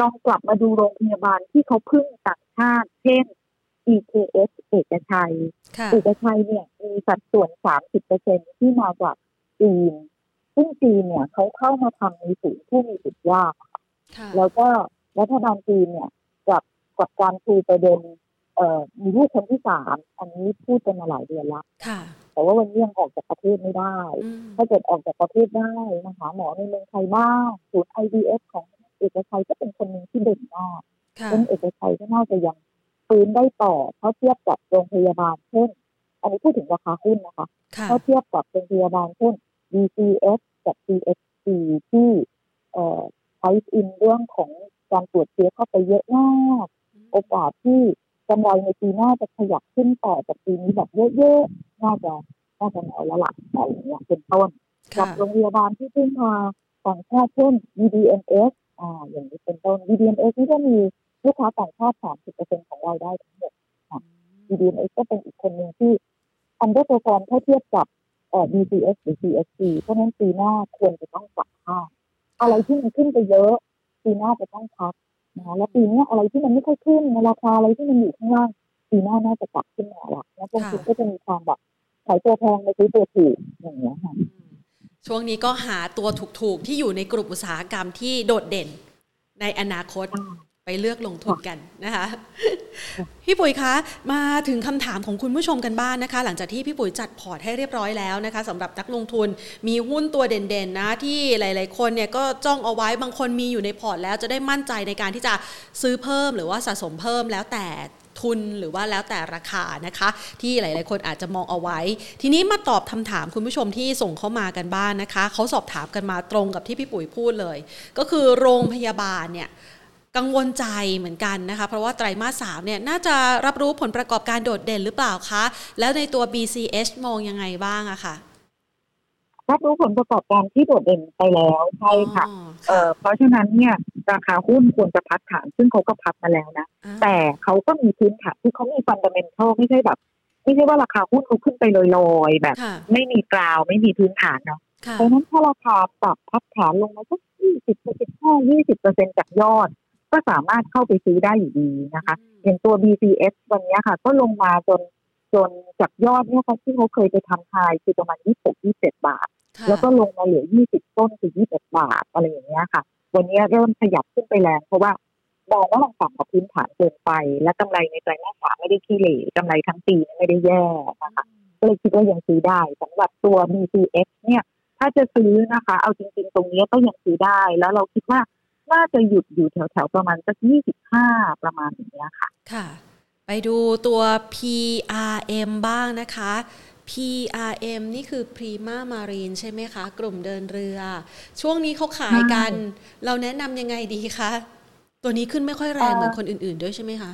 ลองกลับมาดูโรงพยาบาลที่เขาพึ่งต่างชาติเช่น TKS เอกชัยเนี่ยมีสัดส่วน 30% ที่มาจากจีนซึ่งจีนเนี่ยเขาเข้ามาทำในศูนย์ผู้มีสิทธิ์ยากแล้วก็รัฐบาลจีนเนี่ยกับการคุยประเด็นมีลูกคนที่3อันนี้พูดกันมาหลายเดือนแล้วแต่ว่าวันนี้ยังออกจากประเทศไม่ได้ถ้าเกิดออกจากประเทศได้นะคะหมอในเมืองไทยบ้างศูนย์ IDF ของเอกชัยก็เป็นคนหนึ่งที่เด่นมากเป็นเอกชัยก็น่าจะยังฟื้นได้ต่อเพราะเทียบกับโรงพยาบาลเช่นอันนี้พูดถึงราคาหุ้นนะคะเพราะเทียบกับโรงพยาบาลเช่น BCS กับ CSC ที่ใช้อินเรื่องของการตรวจเชื้อเข้าไปเยอะมากโอกาสที่กำไรในปีหน้าจะขยับขึ้นต่อจากปีนี้แบบเยอะๆ น่าจะแนวละหลักอะไรอย่างเงี้ยเป็นต้นกับโรงพยาบาลที่พึ่งพาต่างชาติเช่น BDMS อย่างนี้เป็นต้น BDMS นี่ก็มีลูกค้าต่างชาติ 30% ของเราได้ทั้งหมดค่ะ BDMS ก็เป็นอีกคนหนึ่งที่อันดับตัวกลางถ้าเทียบกับBCS หรือ CRC เพราะฉะนั้นปีหน้าควรจะต้องปรับค่าอะไรที่มันขึ้นไปเยอะปีหน้าจะต้องพักนะแล้วปีนี้อะไรที่มันไม่ค่อยขึ้นในราคาอะไรที่มันอยู่ข้างล่างปีหน้าน่าจะปรับขึ้นมาละแล้วลงทุนก็จะมีความแบบขายตัวแพงไปซื้อตัวถูกอย่างเงี้ยค่ะช่วงนี้ก็หาตัวถูกๆที่อยู่ในกลุ่มอุตสาหกรรมที่โดดเด่นในอนาคตไปเลือกลงทุนกันนะคะพี่ปุ๋ยคะมาถึงคำถามของคุณผู้ชมกันบ้าง นะคะหลังจากที่พี่ปุ๋ยจัดพอร์ตให้เรียบร้อยแล้วนะคะสำหรับนักลงทุนมีหุ้นตัวเด่นๆนะที่หลายๆคนเนี่ยก็จ้องเอาไว้บางคนมีอยู่ในพอร์ตแล้วจะได้มั่นใจในการที่จะซื้อเพิ่มหรือว่าสะสมเพิ่มแล้วแต่ทุนหรือว่าแล้วแต่ราคานะคะที่หลายๆคนอาจจะมองเอาไว้ทีนี้มาตอบคำถามคุณผู้ชมที่ส่งเข้ามากันบ้าง นะคะเขาสอบถามกันมาตรงกับที่พี่ปุ๋ยพูดเลยก็คือโรงพยาบาลเนี่ยกังวลใจเหมือนกันนะคะเพราะว่าไตรมาส3เนี่ยน่าจะรับรู้ผลประกอบการโดดเด่นหรือเปล่าคะแล้วในตัว BCS มองยังไงบ้างอะคะรับรู้ผลประกอบการที่โดดเด่นไปแล้วใช่ค่ะเพราะฉะนั้นเนี่ยราคาหุ้นควรจะพัดฐานซึ่งเขาก็พัดมาแล้วนะแต่เขาก็มีพื้นฐานที่เขามีฟันดาเมนทัลไม่ใช่ว่าราคาหุ้นเขาขึ้นไปลอยๆแบบไม่มีกราวไม่มีพื้นฐานเนาะเพราะฉะนั้นถ้าราคาปรับพัดฐานลงมาสัก 10-15-20% จากยอดก็สามารถเข้าไปซื้อได้อยู่ดีนะคะอย่างตัว BCS วันนี้ค่ะก็ลงมาจนจากยอดเนี่ยค่ะที่เขาเคยไปทำไฮคือประมาณ 26-27 บาทแล้วก็ลงมาเหลือ20ต้นถึง21บาทอะไรอย่างเงี้ยค่ะวันนี้เริ่มขยับขึ้นไปแล้วเพราะว่ามองว่ามันต่ำกว่าพื้นฐานเกินไปและกำไรในไตรมาส3ไม่ได้ขี้เหร่กำไรทั้งปีไม่ได้แย่นะคะก็เลยคิดว่ายังซื้อได้สำหรับตัว BCS เนี่ยถ้าจะซื้อนะคะเอาจริงๆตรงนี้ก็ยังซื้อได้แล้วเราคิดว่าน่าจะหยุดอยู่แถวๆประมาณสัก25ประมาณอย่างเงี้ยค่ะค่ะไปดูตัว PRM บ้างนะคะ PRM นี่คือ Prima Marine ใช่ไหมคะกลุ่มเดินเรือช่วงนี้เขาขายกันเราแนะนำยังไงดีคะตัวนี้ขึ้นไม่ค่อยแรงเหมือนคนอื่นๆด้วยใช่ไหมคะ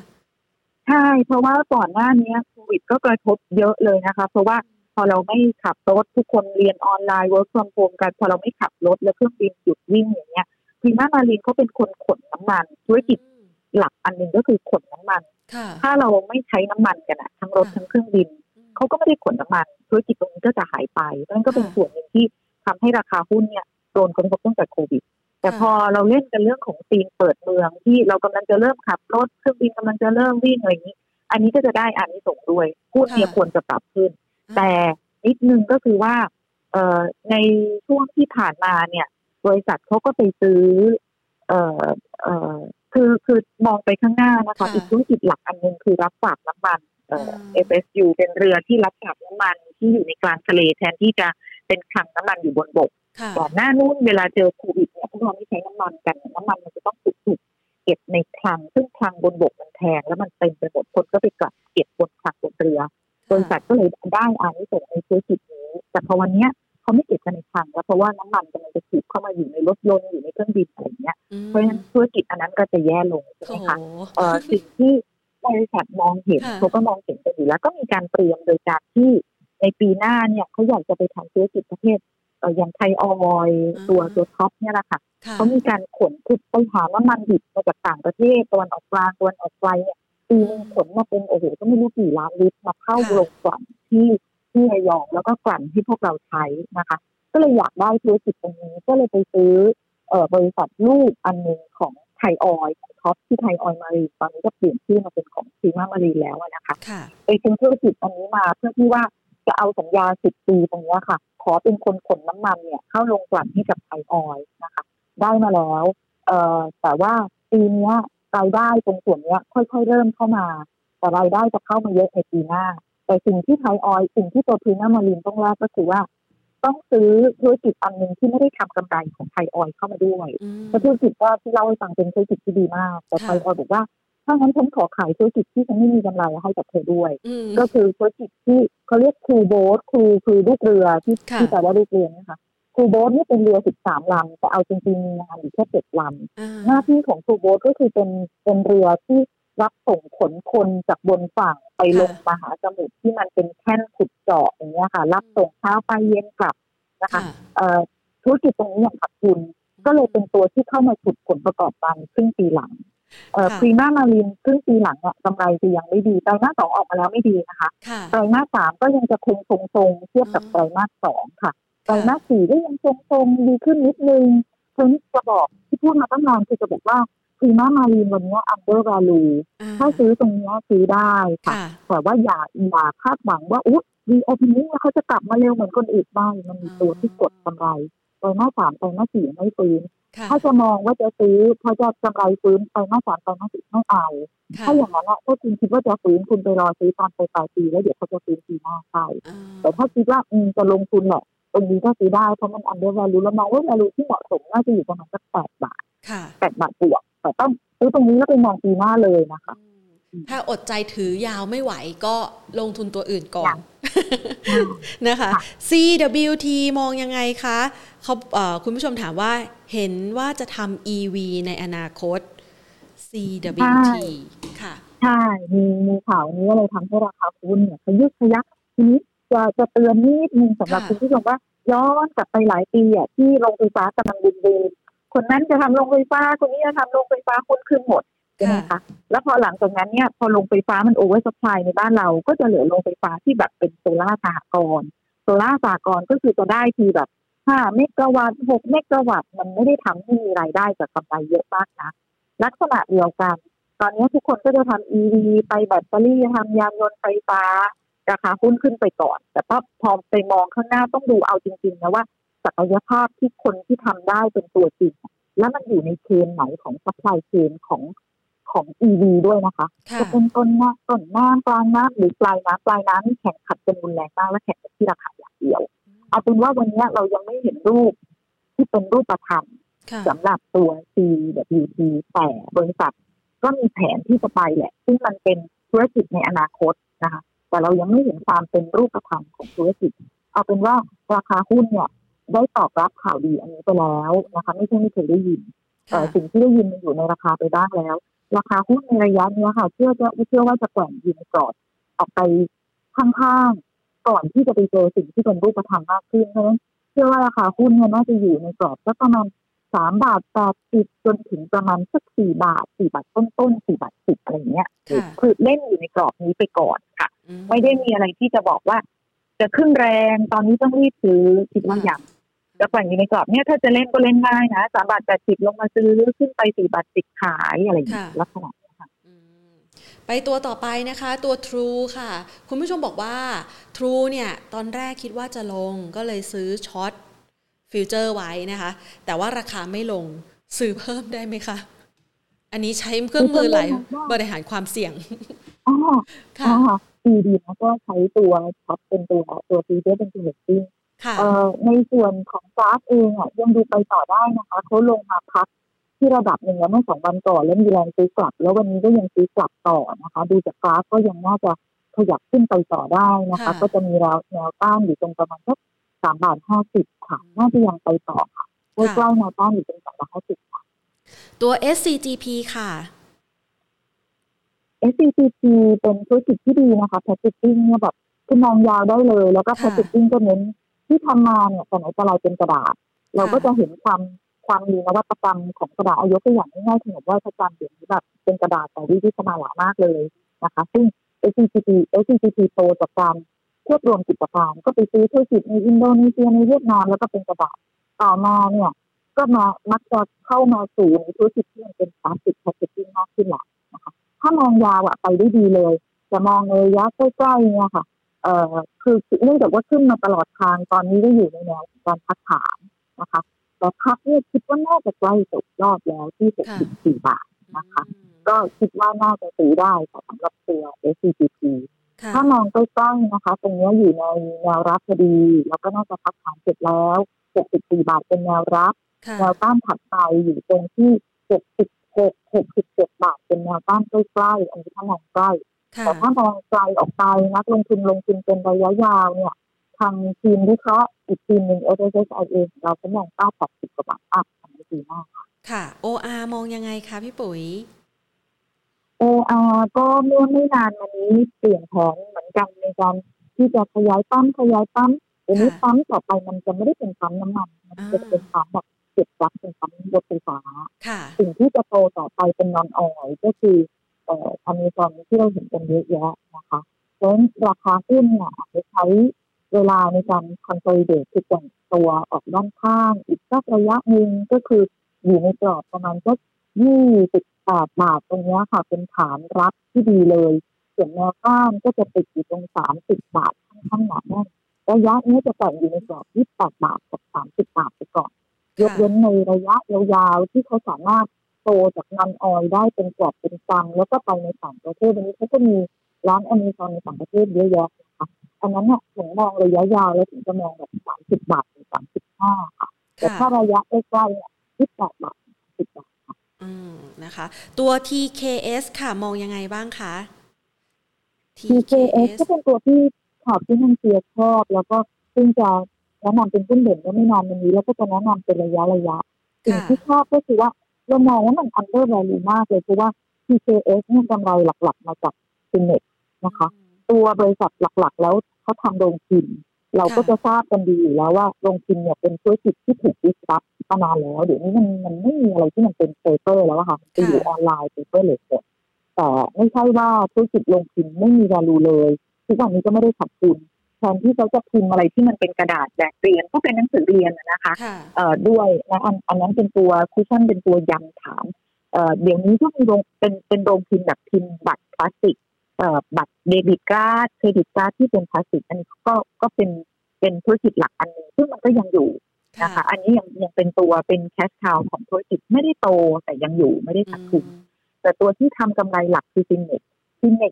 ใช่เพราะว่าก่อนหน้านี้โควิดก็กระทบเยอะเลยนะคะเพราะว่าพอเราไม่ขับรถทุกคนเรียนออนไลน์ work from home กันพอเราไม่ขับรถแล้วเครื่องบินหยุดวิ่งอย่างเงี้ยพรีมามารีนเขาเป็นคนขนน้ำมันธุรกิจหลักอันหนึ่งก็คือขนน้ำมันถ้าเราไม่ใช้น้ำมันกันนะทั้งรถทั้งเครื่องบินเขาก็ไม่ได้ขนน้ำมันธุรกิจตรงนี้ก็จะหายไปนั่นก็เป็นส่วนหนึ่งที่ทำให้ราคาหุ้นเนี่ยโดนกระทบตั้งแต่โควิดแต่พอเราเล่นกันเรื่องของซีนเปิดเมืองที่เรากำลังจะเริ่มขับรถเครื่องบินกำลังจะเริ่มวิ่งอะไรนี้อันนี้ก็จะได้อันนี้ส่งด้วยหุ้นเนี่ยควรจะปรับขึ้นแต่นิดนึงก็คือว่าในช่วงที่ผ่านมาเนี่ยบริษัทเขาก็ไปซื้อคือมองไปข้างหน้านะคะอีกธุรกิจหลักอันนึงคือรับฝากน้ำมันFSU เป็นเรือที่รับฝากน้ำมันที่อยู่ในกลางทะเลแทนที่จะเป็นคลังน้ำมันอยู่บนบกก่อนหน้านู้นเวลาเจอโควิดเนี่ยพวกเราไม่ใช้น้ำมันกันน้ำมันมันจะต้องถูกเก็บในคลังซึ่งคลังบนบกมันแพงแล้วมันเต็มไปหมดคนก็ไปกลับเก็บบนคลังบนเรือบริษัทก็เลยได้อานิสงส์ในธุรกิจนี้แต่พอวันเนี้ยเขาไม่เก็บกันในคลังแล้วเพราะว่าน้ำมันมันจะถูกเข้ามาอยู่ในรถยนต์อยู่ในเครื่องบินอะไรเงี้ยเพราะฉะนั้นธุรกิจอันนั้นก็จะแย่ลงใช่ไหมคะสิ่งที่บริษัทมองเห็นเขาก็มองเห็นกันอยู่แล้วก็มีการเตรียมโดยการที่ในปีหน้าเนี่ยเขาอยากจะไปทำธุรกิจประเภทอย่างไทยออยล์ตัวท็อปเนี่ยแหละค่ะเขามีการขนขุดไปหาน้ำมันดิบมาจากต่างประเทศตะวันออกกลางตะวันออกไกลเนี่ยปีนึงขนมาเป็นโอ้โหก็ไม่รู้กี่ล้านลิตรมาเข้าโรงกลั่นที่ระยองแล้วก็กลั่นที่พวกเราใช้นะคะก็เลยอยากได้ธุรกิจตรงนี้ก็เลยไปซื้อบริษัทลูกอันนึงของไทยออยล์ท็อปที่ไทยออยล์มารีนตอนนี้ก็เปลี่ยนชื่อมาเป็นของซีมามารีนแล้วนะคะไปซื้อธุรกิจอันนี้มาเพื่อที่ว่าจะเอาสัญญา10ปีตรงนี้ค่ะขอเป็นคนขนน้ำมันเนี่ยเข้าลงกลั่นให้กับไทยออยล์นะคะได้มาแล้วแต่ว่าปีนี้รายได้ตรงส่วนนี้ค่อยๆเริ่มเข้ามาแต่รายได้จะเข้ามาเยอะในปีหน้าแต่สิ่งที่ไทยออยสิ่งที่ตัวพีน่ามารินต้องแลกก็คือว่าต้องซื้อธุรกิจอันหนึ่งที่ไม่ได้ทำกำไรของไทยออยเข้ามาด้วยเพราะธุรกิจว่าที่เราสั่งเป็นธุรกิจที่ดีมากแต่ไทยออยบอกว่าถ้างั้นฉันขอขายธุรกิจที่ฉันไม่มีกำไรให้กับเธอด้วยก็คือธุรกิจที่เขาเรียกครูโบ๊ทครูคือลูกเรือที่แต่ว่าลูกเรือนะคะครูโบ๊ทนี่เป็นเรือ13ลำแต่เอาจริงๆมีงานอยู่แค่7ลำหน้าที่ของครูโบ๊ทก็คือเป็นเรือที่ รับส่งขนคนจากบนฝั่งไปลงมหาสมุทรที่มันเป็นแท่นขุดเจาะอย่างเงี้ยค่ะรับส่งเช้าไปเย็นกลับนะคะธุรกิจตรงนี้อย่างขาดทุนก็เลยเป็นตัวที่เข้ามาขุดผลประกอบการครึ่งปีหลังPrima Marine ครึ่งปีหลังเนี่ยกำไรจะยังไม่ดีไตรมาส2ออกมาแล้วไม่ดีนะคะไตรมาส3ก็ยังจะคงทรงๆเทียบกับไตรมาส2ค่ะไตรมาส4ก็ยังทรงๆดีขึ้นนิดนึงคนจะบอกที่พูดมาตั้งนานคือจะบอกว่า Prima Marine วันนี้ under value ถ้าซื้อตรงนี้ซื้อได้ค่ะแต่ว่าอย่าคาดหวังว่าอุ๊ย opening เขาจะกลับมาเร็วเหมือนคนอื่นบ้างมันมีตัวที่กดกำไรไตรมาส3ไตรมาส4ไม่ฟื้นถ้าจะมองว่าจะซื้อพอจะกำไรฟื้นไตรมาส3ไตรมาส4ไม่เอาถ้าอย่างนั้นอ่ะถ้าคุณคิดว่าจะฟื้นคุณไปรอซื้อตอนปลายปีแล้วเดี๋ยวเขาจะฟื้นปีหน้าไปแต่ถ้าคิดว่าจะลงทุนแหละตรงนี้ก็ซื้อได้เพราะมันอันเดอร์แวลูแล้วมองว่าแวลูที่เหมาะสมน่าจะอยู่ประมาณสัก8 บาท8 บาทบวกแต่ต้องซื้อตรงนี้แล้วไปมองปีหน้าเลยนะคะถ้าอดใจถือยาวไม่ไหวก็ลงทุนตัวอื่นก่อนนะคะ CWT มองยังไงคะเขาคุณผู้ชมถามว่าเห็นว่าจะทำ EV ในอนาคต CWT ค่ะใช่มีข่าวนี้อะไรทำให้ราคาหุ้นเนี่ยขยึกขยักทีนี้จะเตือนนิดนึงสำหรับคุณผู้ชมว่าย้อนกลับไปหลายปีอ่ะที่โรงไฟฟ้ากำลังบูมๆคนนั้นจะทำโรงไฟฟ้าคนนี้จะทำโรงไฟฟ้าคนคืนหมดใช่ไหมคะแล้วพอหลังจากนั้นเนี่ยพอโรงไฟฟ้ามันโอเวอร์ซัพพลายในบ้านเราก็จะเหลือโรงไฟฟ้าที่แบบเป็นโซล่าสหกรณ์โซล่าสหกรณ์ก็คือจะได้ทีแบบ5เมกะวัตต์6เมกะวัตต์มันไม่ได้ทำให้มีรายได้จากกำไรเยอะมากนะลักษณะเดียวกันตอนนี้ทุกคนก็จะทำ EV ไปแบตเตอรี่ทำยานยนต์ไฟฟ้าราคาหุ้นขึ้นไปก่อนแต่พอไปมองข้างหน้าต้องดูเอาจริงๆนะว่าศักยภาพที่คนที่ทำได้เป็นตัวจริงและมันอยู่ในเชนไหนของซัพพลายเชนของ EV ด้วยนะคะจะเป็นต้นน้ำกลางน้ำหรือปลายน้ำนี่แข่งขันกันรุนแรงมากและแข่งกันที่ราคาอย่างเดียวเอาเป็นว่าวันนี้เรายังไม่เห็นรูปที่เป็นรูปธรรมสำหรับตัว CWT แต่บริษัทก็มีแผนที่จะไปแหละซึ่งมันเป็นธุรกิจในอนาคตนะคะแต่เรายังไม่เห็นความเป็นรูปธรรมของธุรกิจเอาเป็นว่าราคาหุ้นเนี่ยได้ตอบรับข่าวดีอันนี้ไปแล้วนะคะไม่ใช่ไม่เคยได้ยินสิ่งที่ได้ยินมันอยู่ในราคาไปบ้างแล้วราคาหุ้นในระยะนี้ค่ะเชื่อว่าจะแกว่งยืนกรอบออกไปข้างๆก่อนที่จะไปเจอสิ่งที่เป็นรูปธรรมมากขึ้นเพราะฉะนั้นเชื่อว่าราคาหุ้นเนี่ยน่าจะอยู่ในกรอบสักประมาณ3.80 บาทจนถึงประมาณสัก4 บาทต้นๆ4.10 บาทอะไรอย่างเงี้ยคือเล่นอยู่ในกรอบนี้ไปก่อนค่ะไม่ได้มีอะไรที่จะบอกว่าจะขึ้นแรงตอนนี้ต้องรีบซื้อคิดว่าอย่างจะแกว่งอยู่ในกรอบเนี่ยถ้าจะเล่นก็เล่นได้นะ3.80 บาทลงมาซื้อขึ้นไป4.10 บาทขายอะไรอย่างเงี้ยลักษณะนี้ค่ะไปตัวต่อไปนะคะตัว True ค่ะคุณผู้ชมบอกว่า True เนี่ยตอนแรกคิดว่าจะลงก็เลยซื้อช็อตฟิวเจอร์ไว้นะคะแต่ว่าราคาไม่ลงซื้อเพิ่มได้ไหมคะอันนี้ใช้เครื่องมือหลายบริหารความเสี่ยงอ๋อค่ะดีๆนะก็ใช้ตัวช็อตเป็นตัวฟิวเจอร์เป็นตัวเฮดจิ้งในส่วนของกราฟเองอ่ะยังดูไปต่อได้นะคะเขาลงมาพักที่ระดับหนึ่งแล้วเมื่อ2วันก่อนแล้วมีแรงซื้อกลับแล้ววันนี้ก็ยังซื้อกลับต่อนะคะดูจากกราฟก็ยังน่าจะขยับขึ้นไปต่อได้นะคะก็จะมีแนวต้านอยู่ตรงประมาณสัก3.50 บาทค่ะน่าจะยังไปต่อค่ะใกล้ๆแนวต้านอยู่ตรง3.50 บาทค่ะตัว SCGP ค่ะ SCGP เป็นธุรกิจที่ดีนะคะแพคเกจจิ้งเนี่ยแบบคือมองยาวได้เลยแล้วก็แพคเกจจิ้งก็เน้นที่ทำมาเนี่ยแต่ไหนแต่ไรเป็นกระดาษเราก็จะเห็นความมีนวัตกรรมของกระดาษอายกตัวอย่างง่ายๆที่ผมว่าประจำเดี๋ยวนี้แบบเป็นกระดาษแต่วิธีสมาหลามากเลยนะคะซึ่ง SCGP โตจากการควบรวมกิจการก็ไปซื้อธุรกิจในอินโดนีเซียในเวียดนามแล้วก็เป็นกระดาษต่อมาเนี่ยก็มามักจะเข้ามาสู่ในธุรกิจที่เป็นพลาสติกแพคเกจจิ้งมากขึ้นแหละนะคะถ้ามองยาวอะไปได้ดีเลยจะมองในระยะใกล้ๆเนี่ยค่ะคือเนื่องจากว่าขึ้นมาตลอดทางตอนนี้ก็อยู่ในแนวการพักฐานนะคะแต่พักนี่คิดว่าน่าจะใกล้จบรอบแล้วที่64 บาทนะคะก็คิดว่าน่าจะซื้อได้สำหรับตัว SCGP ถ้ามองใกล้ๆนะคะตรงนี้อยู่ในแนวรับพอดีแล้วก็น่าจะพักฐานเสร็จแล้ว64 บาทเป็นแนวรับแนวต้านถัดไปอยู่ตรงที่66-67 บาทเป็นแนวต้านใกล้ๆอันนี้ถ้ามองใกล้แต่ถ้ามองไกลออกไปนักลงทุนเป็นระยะยาวเนี่ยทางทีมวิเคราะห์อีกทีมหนึ่ง SSIA เราก็มอง9.80 กว่าบาทอัพในปีหน้าค่ะ OR มองยังไงคะพี่ปุ๋ย AR ก็เมื่อไม่นานมานี้เปลี่ยนแผนเหมือนกันในการที่จะขยายปั๊มอันนี้ปั๊มต่อไปมันจะไม่ได้เป็นปั๊มน้ำมันมันจะเป็นปั๊มแบบเก็บรักเป็นปั๊มรถไฟฟ้าสิ่งที่จะโตต่อไปเป็นนอนออยก็คือทำในตอนที่เราเห็นกันเยอะแยะนะคะเพราะราคาหุ้นเนี่ยอาจจะใช้เวลาในการคอนโซลิเดตคือแกว่งตัวออกด้านข้างอีกสักระยะหนึ่งก็คืออยู่ในกรอบประมาณสัก28 บาทตรงนี้ค่ะเป็นฐานรับที่ดีเลยส่วนแนวต้านก็จะติดอยู่ตรง30 บาทข้างหน้านั่นระยะนี้จะแกว่งอยู่ในกรอบ28 บาทกับ30 บาทไปก่อนยกเว้นในระยะยาวๆที่เขาสามารถโตจากนอนออยได้เป็นกรอบเป็นกำแล้วก็ไปในต่างประเทศวันนี้เขาก็มีร้านอเมซอนในต่างประเทศเยอะแยะนะคะอันนั้นเนี่ยถึงมองระยะยาวแล้วถึงจะมองแบบ30 บาทถึง35 ค่ะแต่ถ้าระยะใกล้ๆเนี่ย28 บาท10 บาทค่ะนะคะตัว TKS ค่ะมองยังไงบ้างคะ TKS ก็เป็นตัวที่ขอบที่ทางเชียร์ชอบแล้วก็ซึ่งจะแนะนำเป็นหุ้นเด่นก็ไม่นานวันนี้แล้วก็จะแนะนำเป็นระยะสิ่งที่ชอบก็คือว่าเรามองว่ามัน under value มากเลยเพราะว่า TKS เนี่ยกำไรหลักๆมาจาก Innect นะคะตัวบริษัทหลักๆแล้วเขาทำโรงพิมพ์เราก็จะทราบกันดีอยู่แล้วว่าโรงพิมพ์เนี่ยเป็นธุรกิจที่ถูกดิสรัปมานานแล้วเดี๋ยวนี้มันไม่มีอะไรที่มันเป็น paper แล้วค่ะจะอยู่ออนไลน์ paperless แต่ไม่ใช่ว่าธุรกิจโรงพิมพ์ไม่มี value เลยทุกวันนี้ก็ไม่ได้ขาดทุนแทนที่เขาจะพิมพ์อะไรที่มันเป็นกระดาษแบบเรียนก็เป็นหนังสือเรียนนะคะด้วยนะอันนั้นเป็นตัวคุชชั่นเป็นตัวยันฐานเดี๋ยวนี้ก็มีเป็นโรงพิมพ์แบบพิมพ์บัตรพลาสติกบัตรเดบิตการ์ดเครดิตการ์ดที่เป็นพลาสติกอันนี้ก็เป็นธุรกิจหลักอันนึงซึ่งมันก็ยังอยู่นะคะอันนี้ยังเป็นตัวเป็นแคชคาวของธุรกิจไม่ได้โตแต่ยังอยู่ไม่ได้ขาดทุนแต่ตัวที่ทำกำไรหลักคือInnect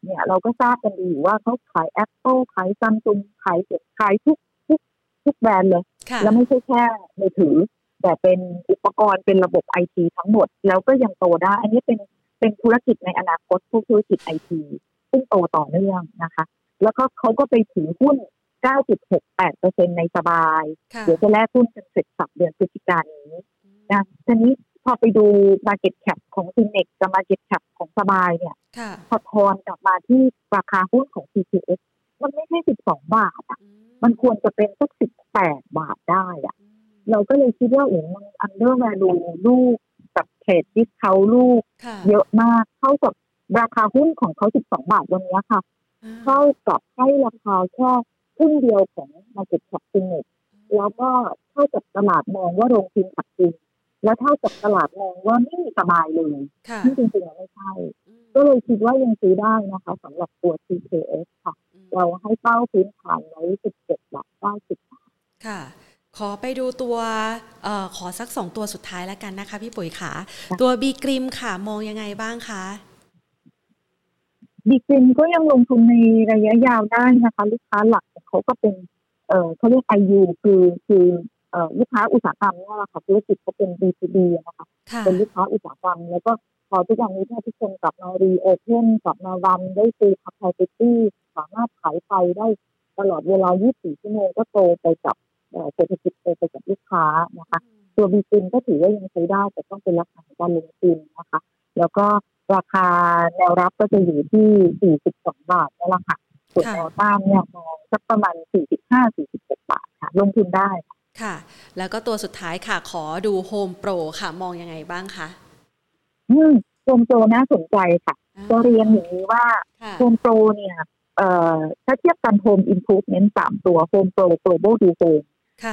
เนี่ยเราก็ทราบกันดีอยู่ว่าเขาขาย Apple ขาย Samsung ขายทุกแบรนด์เลยแล้วไม่ใช่แค่มือถือแต่เป็นอุปกรณ์เป็นระบบ IT ทั้งหมดแล้วก็ยังโตได้อันนี้เป็นธุรกิจในอนาคตพวกธุรกิจ IT ซึ่งโตต่อเนื่องนะคะแล้วก็เขาก็ไปถือหุ้น 9.68% ในสบายเดี๋ยวจะแลกหุ้นกันเสร็จสับเดือนพฤศจิกายนนี้นะทีนี้พอไปดู market cap ของ Innect กับ market cap ของสบายเนี่ยพอทอนกลับมาที่ราคาหุ้นของ TKS มันไม่ใช่12 บาทอ่ะมันควรจะเป็นสัก18 บาทได้อ่ะเราก็เลยคิดว่าโอ้มัน under value ลูกกับเทรดดิสเคาท์ลูกเยอะมากเท่ากับราคาหุ้นของเขา12 บาทวันนี้ค่ะเท่ากับให้ราคาแค่ครึ่งเดียวของ market cap Innect แล้วก็เท่ากับตลาดมองว่าโรงพิมพ์ขาดทุนแล้วเท่ากับตลาดมองว่าไม่มีสบายเลยที่จริงๆแล้วไม่ใช่ก็เลยคิดว่ายังซื้อได้นะคะสำหรับตัว TKS ค่ะเราให้เป้าพื้นฐานไว้ 17 บาท 90 บาทค่ะขอไปดูตัวขอสัก2ตัวสุดท้ายแล้วกันนะคะพี่ปุ๋ยขาตัว BGrimm ค่ะมองยังไงบ้างคะ BGrimm ก็ยังลงทุนในระยะยาวได้นะคะลูกค้าหลักเขาก็เป็นเขาเรียก AU คือลูกค้าอุตสาหกรรมเนี่ยแหละค่ะธุรกิจก็เป็น B2B นะคะเป็นลูกค้าอุตสาหกรรมแล้วก็พอทุกอย่างนี้ทุกคนกลับมารีโอเพนกลับมารันได้ฟูลแคปาซิตี้สามารถขายไปได้ตลอดเวลา24ชั่วโมงก็โตไปกับเศรษฐกิจโตไปกับลูกค้านะคะตัว BGrimm ก็ถือว่ายังใช้ได้แต่ต้องเป็นราคาการลงทุนนะคะแล้วก็ราคาแนวรับก็จะอยู่ที่42 บาทนี่แหละค่ะส่วนแนวต้านเนี่ยมองสักประมาณ 45-46 บาทค่ะลงทุนได้ค่ะแล้วก็ตัวสุดท้ายค่ะขอดูโฮมโปรค่ะมองยังไงบ้างคะโฮมโปรน่าสนใจค่ะจะเรียนอย่างนี้ว่าโฮมโปรเนี่ยถ้าเทียบกันโฮมอิมพรูฟเน้น3ตัวโฮมโปรโกลบอลดูโฮม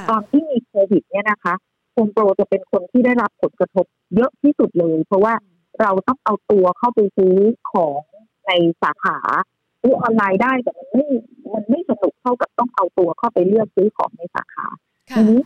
ตอนที่มีโควิดเนี่ยนะคะโฮมโปรจะเป็นคนที่ได้รับผลกระทบเยอะที่สุดเลยเพราะว่าเราต้องเอาตัวเข้าไปซื้อของในสาขาซื้อออนไลน์ได้แต่มันไม่สนุกเท่ากับต้องเอาตัวเข้าไปเลือกซื้อของในสาขาทีนี้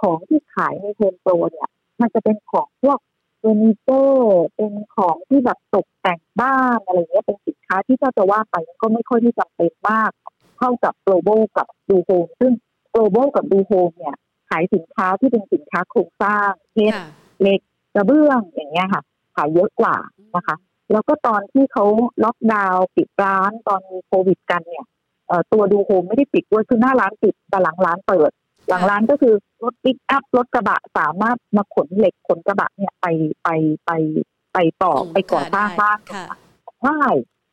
ของที่ขายในโฮมโปรเนี่ยมันจะเป็นของพวกเฟอร์นิเจอร์เป็นของที่แบบตกแต่งบ้านอะไรเงี้ยเป็นสินค้าที่ถ้าจะว่าไปก็ไม่ค่อยที่จำเป็นมากเท่ากับโกลบอลกับดูโฮมซึ่งโกลบอลกับดูโฮมเนี่ยขายสินค้าที่เป็นสินค้าโครงสร้างเช่นเหล็กกระเบื้องอย่างเงี้ยค่ะขายเยอะกว่านะคะแล้วก็ตอนที่เขาล็อกดาวน์ปิดร้านตอนมีโควิดกันเนี่ยตัวดูโฮมไม่ได้ปิดด้วยคือหน้าร้านปิดแต่หลังร้านเปิดหลังร้านก็คือรถปิกอัพรถกระบะสามารถมาขนเหล็กขนกระบะเนี่ยไปต่อไปก่อสร้างบ้าน ใช่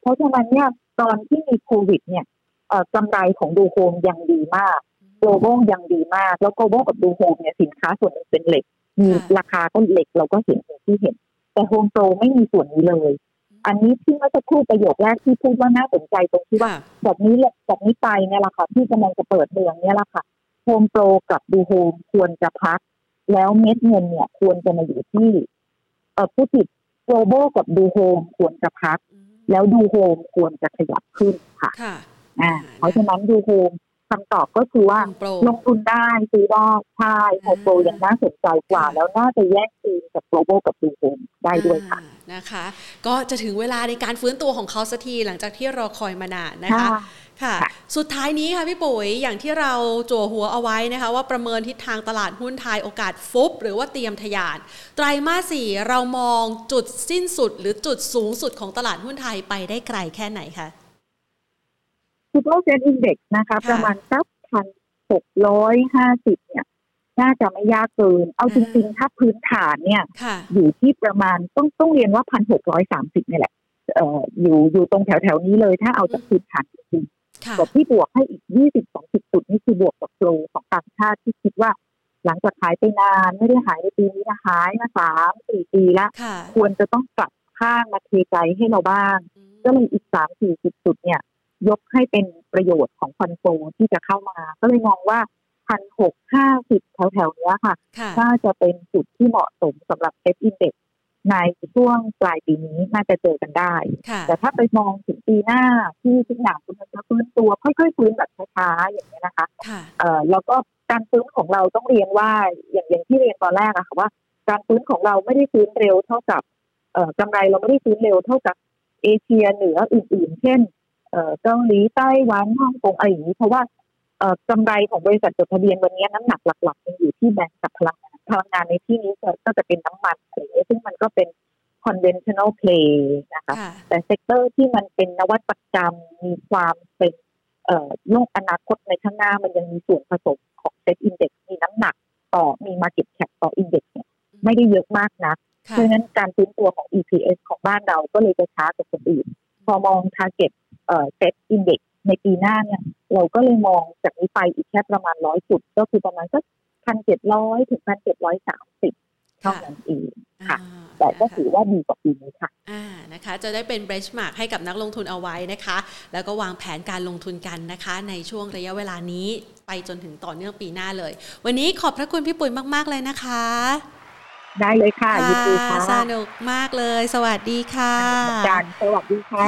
เพราะฉะนั้นเนี่ยตอนที่มีโควิดเนี่ยกำไรของดูโฮมยังดีมากโกลบอลยังดีมากแล้วโกลบอลกับดูโฮมเนี่ยสินค้าส่วนนึงเป็นเหล็กมีราคาก็เหล็กเราก็เห็นที่เห็นแต่โฮมโปรไม่มีส่วนนี้เลยอันนี้ที่เมื่อสักครู่ประโยคแรกที่พูดว่าน่าสนใจตรงที่ว่าแบบนี้แหละแบบนี้ไปเนี่ยแหละค่ะที่กำลังจะเปิดเมืองเนี่ยแหละค่ะโฮมโปรกับดูโฮมควรจะพักแล้วเม็ดเงินเนี่ยควรจะมาอยู่ที่ผู้ติดโกลบอลกับดูโฮมควรจะพักแล้วดูโฮมควรจะขยับขึ้นค่ะเพราะฉะนั้นดูโฮมคำตอบก็คือว่าลงทุนได้ซื้อได้ใช่โฮมโปรยังน่าสนใจกว่าแล้วน่าจะแยกซีนกับโกลบอลกับดูโฮมได้ด้วยค่ะนะคะก็จะถึงเวลาในการฟื้นตัวของเขาสักทีหลังจากที่รอคอยมานานนะคะค่ะสุดท้ายนี้ค่ะพี่ปุ๋ยอย่างที่เราจั่วหัวเอาไว้นะคะว่าประเมินทิศทางตลาดหุ้นไทยโอกาสฟุบหรือว่าเตรียมทะยานไตรมาส 4เรามองจุดสิ้นสุดหรือจุดสูงสุดของตลาดหุ้นไทยไปได้ไกลแค่ไหนคะคิดว่าเซ็นอินเด็กซ์นะคะประมาณสัก 1,650 เนี่ยน่าจะไม่ยากเกินเอาจริงๆถ้าพื้นฐานเนี่ยอยู่ที่ประมาณต้องเรียนว่า 1,630 นี่แหละอยู่ตรงแถวๆนี้เลยถ้าเอาจากพื้นฐานจริงๆกับที่บวกให้อีก 20-20 จุดนี่คือบวกกับโฟลว์ของต่างชาติที่คิดว่าหลังจากหายไปนานไม่ได้หายในปีนี้นะหายมา 3-4 ปีแล้วควรจะต้องกลับข้างมาเทใจให้เราบ้างก็เลยอีก 3-40 จุดเนี่ยยกให้เป็นประโยชน์ของฟันโฟที่จะเข้ามาก็เลยมองว่า 1,650 แถวๆนี้ค่ะน่าจะเป็นจุดที่เหมาะสมสำหรับ S Index ในช่วงปลายปีนี้น่าจะเจอกันได้แต่ถ้าไปมองถึงปีหน้าที่ทุกอย่างคุณจะฟื้นตัวค่อยๆฟื้นแบบช้าๆอย่างนี้นะคะแล้วก็การฟื้นของเราต้องเรียนว่าอย่างที่เรียนตอนแรกอะค่ะว่าการฟื้นของเราไม่ได้ฟื้นเร็วเท่ากับกำไรเราไม่ได้ฟื้นเร็วเท่ากับเอเชียเหนืออื่นๆเช่นเกาหลีใต้หวันฮ่องกงอะไรอย่างนี้เพราะว่ากำไรของบริษัทจดทะเบียนวันนี้น้ำหนักหลักๆยังอยู่ที่แบงก์กับพลังงานในที่นี้ก็จะเป็นน้ำมันอะไรซึ่งมันก็เป็น conventional play นะคะแต่เซกเตอร์ที่มันเป็นนวัตกรรมมีความเป็นโลกอนาคตในข้างหน้ามันยังมีส่วนผสมของเซ็ตอินเด็กซ์มีน้ำหนักต่อมี market cap ต่ออินเด็กซ์เนี่ยไม่ได้เยอะมากนักเพราะฉะนั้นการฟื้นตัวของ EPS ของบ้านเราก็เลยจะช้ากว่าคนอื่นพอมอง targetเซ็ตอินเด็กซ์ในปีหน้าเนี่ยเราก็เลยมองจากนี้ไปอีกแค่ประมาณ100จุดก็คือประมาณสัก 1,700 ถึง 1,730 เท่านั้นเองค่ะแต่ก็ถือว่าดีกว่าปีนี้ค่ะนะคะจะได้เป็นเบรชมาร์กให้กับนักลงทุนเอาไว้นะคะแล้วก็วางแผนการลงทุนกันนะคะในช่วงระยะเวลานี้ไปจนถึงต่อเนื่องปีหน้าเลยวันนี้ขอบพระคุณพี่ปุ๋ยมากๆเลยนะคะได้เลยค่ะยินดีค่ะสนุกมากเลยสวัสดีค่ะสวัสดีค่ะ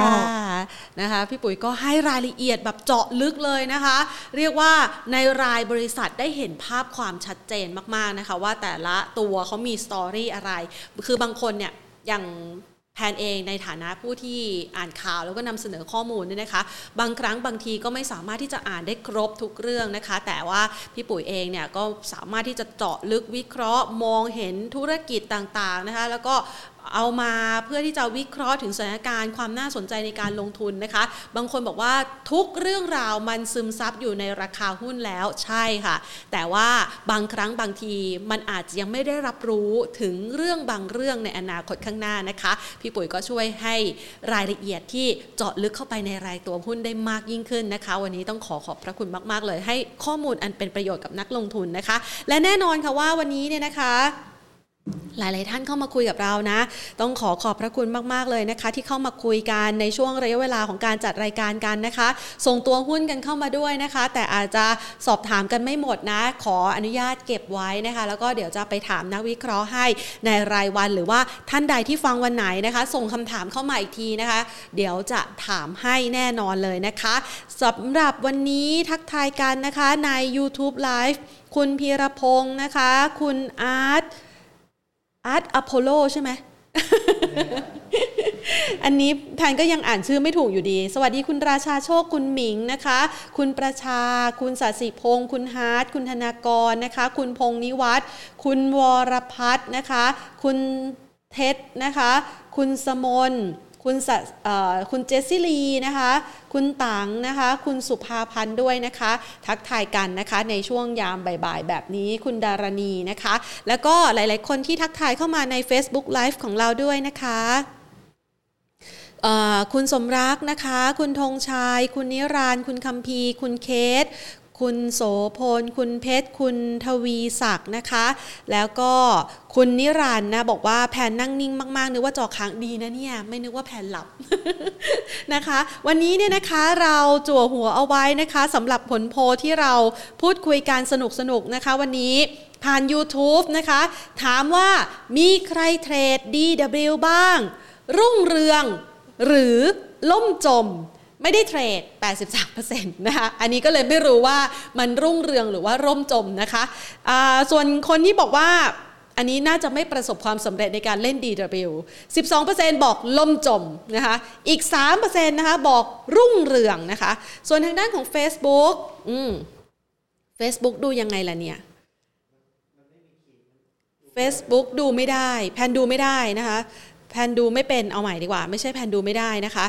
นะคะพี่ปุ๋ยก็ให้รายละเอียดแบบเจาะลึกเลยนะคะเรียกว่าในรายบริษัทได้เห็นภาพความชัดเจนมากๆนะคะว่าแต่ละตัวเขามีสตอรี่อะไรคือบางคนเนี่ยอย่างแพนเองในฐานะผู้ที่อ่านข่าวแล้วก็นำเสนอข้อมูลเนี่ยนะคะบางครั้งบางทีก็ไม่สามารถที่จะอ่านได้ครบทุกเรื่องนะคะแต่ว่าพี่ปุ๋ยเองเนี่ยก็สามารถที่จะเจาะลึกวิเคราะห์มองเห็นธุรกิจต่างๆนะคะแล้วก็เอามาเพื่อที่จะวิเคราะห์ถึงสถานการณ์ความน่าสนใจในการลงทุนนะคะบางคนบอกว่าทุกเรื่องราวมันซึมซับอยู่ในราคาหุ้นแล้วใช่ค่ะแต่ว่าบางครั้งบางทีมันอาจจะยังไม่ได้รับรู้ถึงเรื่องบางเรื่องในอนาคตข้างหน้านะคะพี่ปุ๋ยก็ช่วยให้รายละเอียดที่เจาะลึกเข้าไปในรายตัวหุ้นได้มากยิ่งขึ้นนะคะวันนี้ต้องขอบพระคุณมากๆเลยให้ข้อมูลอันเป็นประโยชน์กับนักลงทุนนะคะและแน่นอนค่ะว่าวันนี้เนี่ยนะคะหลายๆท่านเข้ามาคุยกับเรานะต้องขอบพระคุณมากๆเลยนะคะที่เข้ามาคุยกันในช่วงระยะเวลาของการจัดรายการกันนะคะส่งตัวหุ้นกันเข้ามาด้วยนะคะแต่อาจจะสอบถามกันไม่หมดนะขออนุญาตเก็บไว้นะคะแล้วก็เดี๋ยวจะไปถามนักวิเคราะห์ให้ในรายวันหรือว่าท่านใดที่ฟังวันไหนนะคะส่งคำถามเข้ามาอีกทีนะคะเดี๋ยวจะถามให้แน่นอนเลยนะคะสำหรับวันนี้ทักทายกันนะคะใน YouTube Live คุณพีรพงษ์นะคะคุณอาร์ตอโพโลใช่ไหม อันนี้แทนก็ยังอ่านชื่อไม่ถูกอยู่ดีสวัสดีคุณราชาโชคคุณหมิงนะคะคุณประชาคุณศศิพงษ์คุณฮาร์ทคุณธนากรนะคะคุณพงษ์นิวัฒน์คุณวรพัฒน์นะคะคุณเทศนะคะคุณสมนคุณเจสซี่ลีนะคะคุณตังนะคะคุณสุภาพันธ์ด้วยนะคะทักทายกันนะคะในช่วงยามบ่ายๆแบบนี้คุณดารณีนะคะแล้วก็หลายๆคนที่ทักทายเข้ามาใน Facebook Live ของเราด้วยนะคะ คุณสมรักนะคะคุณธงชัยคุณนิรันดร์คุณคัมภีร์คุณเคสคุณโสพลคุณเพชรคุณทวีศักดิ์นะคะแล้วก็คุณนิรันดร์นะบอกว่าแผนนั่งนิ่งมากๆนึกว่าจอค้างดีนะเนี่ยไม่นึกว่าแผนหลับ นะคะวันนี้เนี่ยนะคะเราจั่วหัวเอาไว้นะคะสำหรับผลโพลที่เราพูดคุยกันสนุกๆนะคะวันนี้ผ่าน YouTube นะคะถามว่ามีใครเทรด DW บ้างรุ่งเรืองหรือล่มจมไม่ได้เทรด 83% นะคะอันนี้ก็เลยไม่รู้ว่ามันรุ่งเรืองหรือว่าร่มจมนะคะส่วนคนที่บอกว่าอันนี้น่าจะไม่ประสบความสำเร็จในการเล่น DW 12% บอกล่มจมนะคะอีก 3% นะคะบอกรุ่งเรืองนะคะส่วนทางด้านของ Facebook Facebook ดูยังไงล่ะเนี่ยFacebook ดูไม่ได้แพนดูไม่ได้นะคะแพนดูไม่เป็นเอาใหม่ดีกว่าไม่ใช่แพนดูไม่ได้นะคะ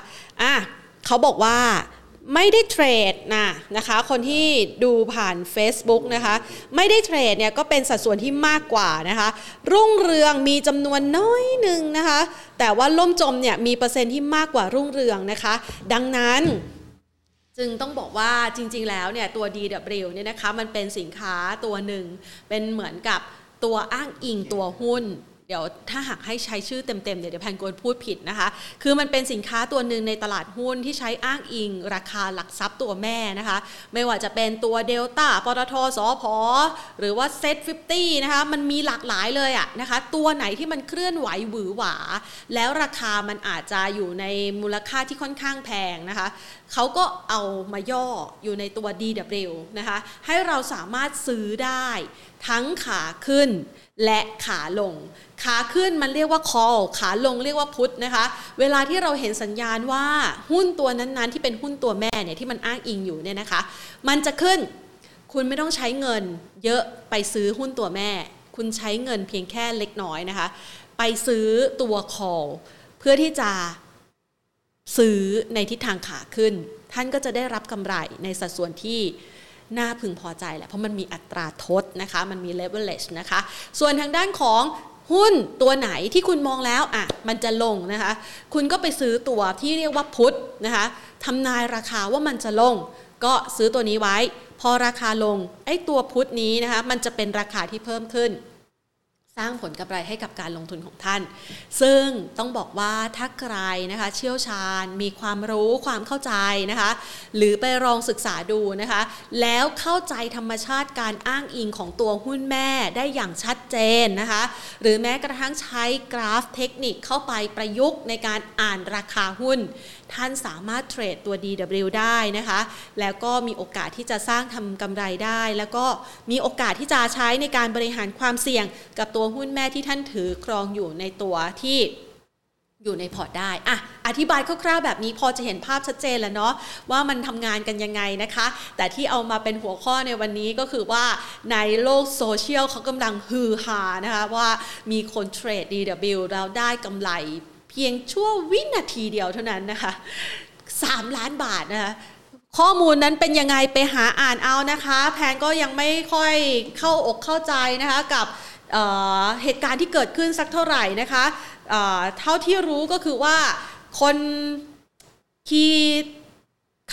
เขาบอกว่าไม่ได้เทรดนะคะคนที่ดูผ่าน Facebook นะคะไม่ได้เทรดเนี่ยก็เป็นสัดส่วนที่มากกว่านะคะรุ่งเรืองมีจำนวนน้อยนึงนะคะแต่ว่าล่มจมเนี่ยมีเปอร์เซ็นต์ที่มากกว่ารุ่งเรืองนะคะดังนั้นจึงต้องบอกว่าจริงๆแล้วเนี่ยตัว DW เนี่ยนะคะมันเป็นสินค้าตัวหนึ่งเป็นเหมือนกับตัวอ้างอิงตัวหุ้นเดี๋ยวถ้าหากให้ใช้ชื่อเต็มๆเดี๋ยวแพนกวนพูดผิดนะคะคือมันเป็นสินค้าตัวหนึ่งในตลาดหุ้นที่ใช้อ้างอิงราคาหลักทรัพย์ตัวแม่นะคะไม่ว่าจะเป็นตัว Delta ปตท.สผ.หรือว่า Z50 นะคะมันมีหลากหลายเลยอะนะคะตัวไหนที่มันเคลื่อนไหวหวือหวาแล้วราคามันอาจจะอยู่ในมูลค่าที่ค่อนข้างแพงนะคะเขาก็เอามาย่ออยู่ในตัว DW นะคะให้เราสามารถซื้อได้ทั้งขาขึ้นและขาลงขาขึ้นมันเรียกว่า call ขาลงเรียกว่า put นะคะเวลาที่เราเห็นสัญญาณว่าหุ้นตัวนั้นๆที่เป็นหุ้นตัวแม่เนี่ยที่มันอ้างอิงอยู่เนี่ยนะคะมันจะขึ้นคุณไม่ต้องใช้เงินเยอะไปซื้อหุ้นตัวแม่คุณใช้เงินเพียงแค่เล็กน้อยนะคะไปซื้อตัว call เพื่อที่จะซื้อในทิศทางขาขึ้นท่านก็จะได้รับกำไรในสัดส่วนที่น่าพึงพอใจแหละเพราะมันมีอัตราทดนะคะมันมี leverage นะคะส่วนทางด้านของหุ้นตัวไหนที่คุณมองแล้วมันจะลงนะคะคุณก็ไปซื้อตัวที่เรียกว่า put นะคะทำนายราคาว่ามันจะลงก็ซื้อตัวนี้ไว้พอราคาลงไอ้ตัว put นี้นะคะมันจะเป็นราคาที่เพิ่มขึ้นสร้างผลกำไรให้กับการลงทุนของท่านซึ่งต้องบอกว่าถ้าใครนะคะเชี่ยวชาญมีความรู้ความเข้าใจนะคะหรือไปลองศึกษาดูนะคะแล้วเข้าใจธรรมชาติการอ้างอิงของตัวหุ้นแม่ได้อย่างชัดเจนนะคะหรือแม้กระทั่งใช้กราฟเทคนิคเข้าไปประยุกต์ในการอ่านราคาหุ้นท่านสามารถเทรดตัว DW ได้นะคะแล้วก็มีโอกาสที่จะสร้างทำกำไรได้แล้วก็มีโอกาสที่จะใช้ในการบริหารความเสี่ยงกับตัวหุ้นแม่ที่ท่านถือครองอยู่ในตัวที่อยู่ในพอร์ตได้อธิบายคร่าวๆแบบนี้พอจะเห็นภาพชัดเจนแล้วเนาะว่ามันทำงานกันยังไงนะคะแต่ที่เอามาเป็นหัวข้อในวันนี้ก็คือว่าในโลกโซเชียลเขากำลังฮือฮานะคะว่ามีคนเทรด DW แล้วได้กำไรเพียงชั่ววินาทีเดียวเท่านั้นนะคะ3 ล้านบาทนะคะข้อมูลนั้นเป็นยังไงไปหาอ่านเอานะคะแพนก็ยังไม่ค่อยเข้าอกเข้าใจนะคะกับเหตุการณ์ที่เกิดขึ้นสักเท่าไหร่นะคะเท่าที่รู้ก็คือว่าคนคีย์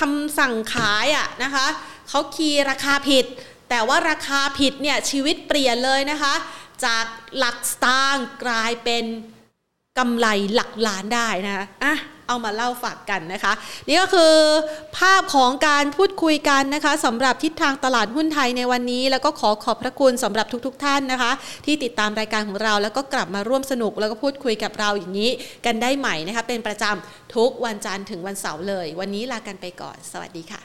คำสั่งขายนะคะเขาคีย์ราคาผิดแต่ว่าราคาผิดเนี่ยชีวิตเปลี่ยนเลยนะคะจากหลักสตางค์กลายเป็นกำไรหลักล้านได้นะคะเอามาเล่าฝากกันนะคะนี่ก็คือภาพของการพูดคุยกันนะคะสำหรับทิศทางตลาดหุ้นไทยในวันนี้แล้วก็ขอบพระคุณสำหรับทุกท่านนะคะที่ติดตามรายการของเราแล้วก็กลับมาร่วมสนุกแล้วก็พูดคุยกับเราอย่างนี้กันได้ใหม่นะคะเป็นประจำทุกวันจันทร์ถึงวันเสาร์เลยวันนี้ลากันไปก่อนสวัสดีค่ะ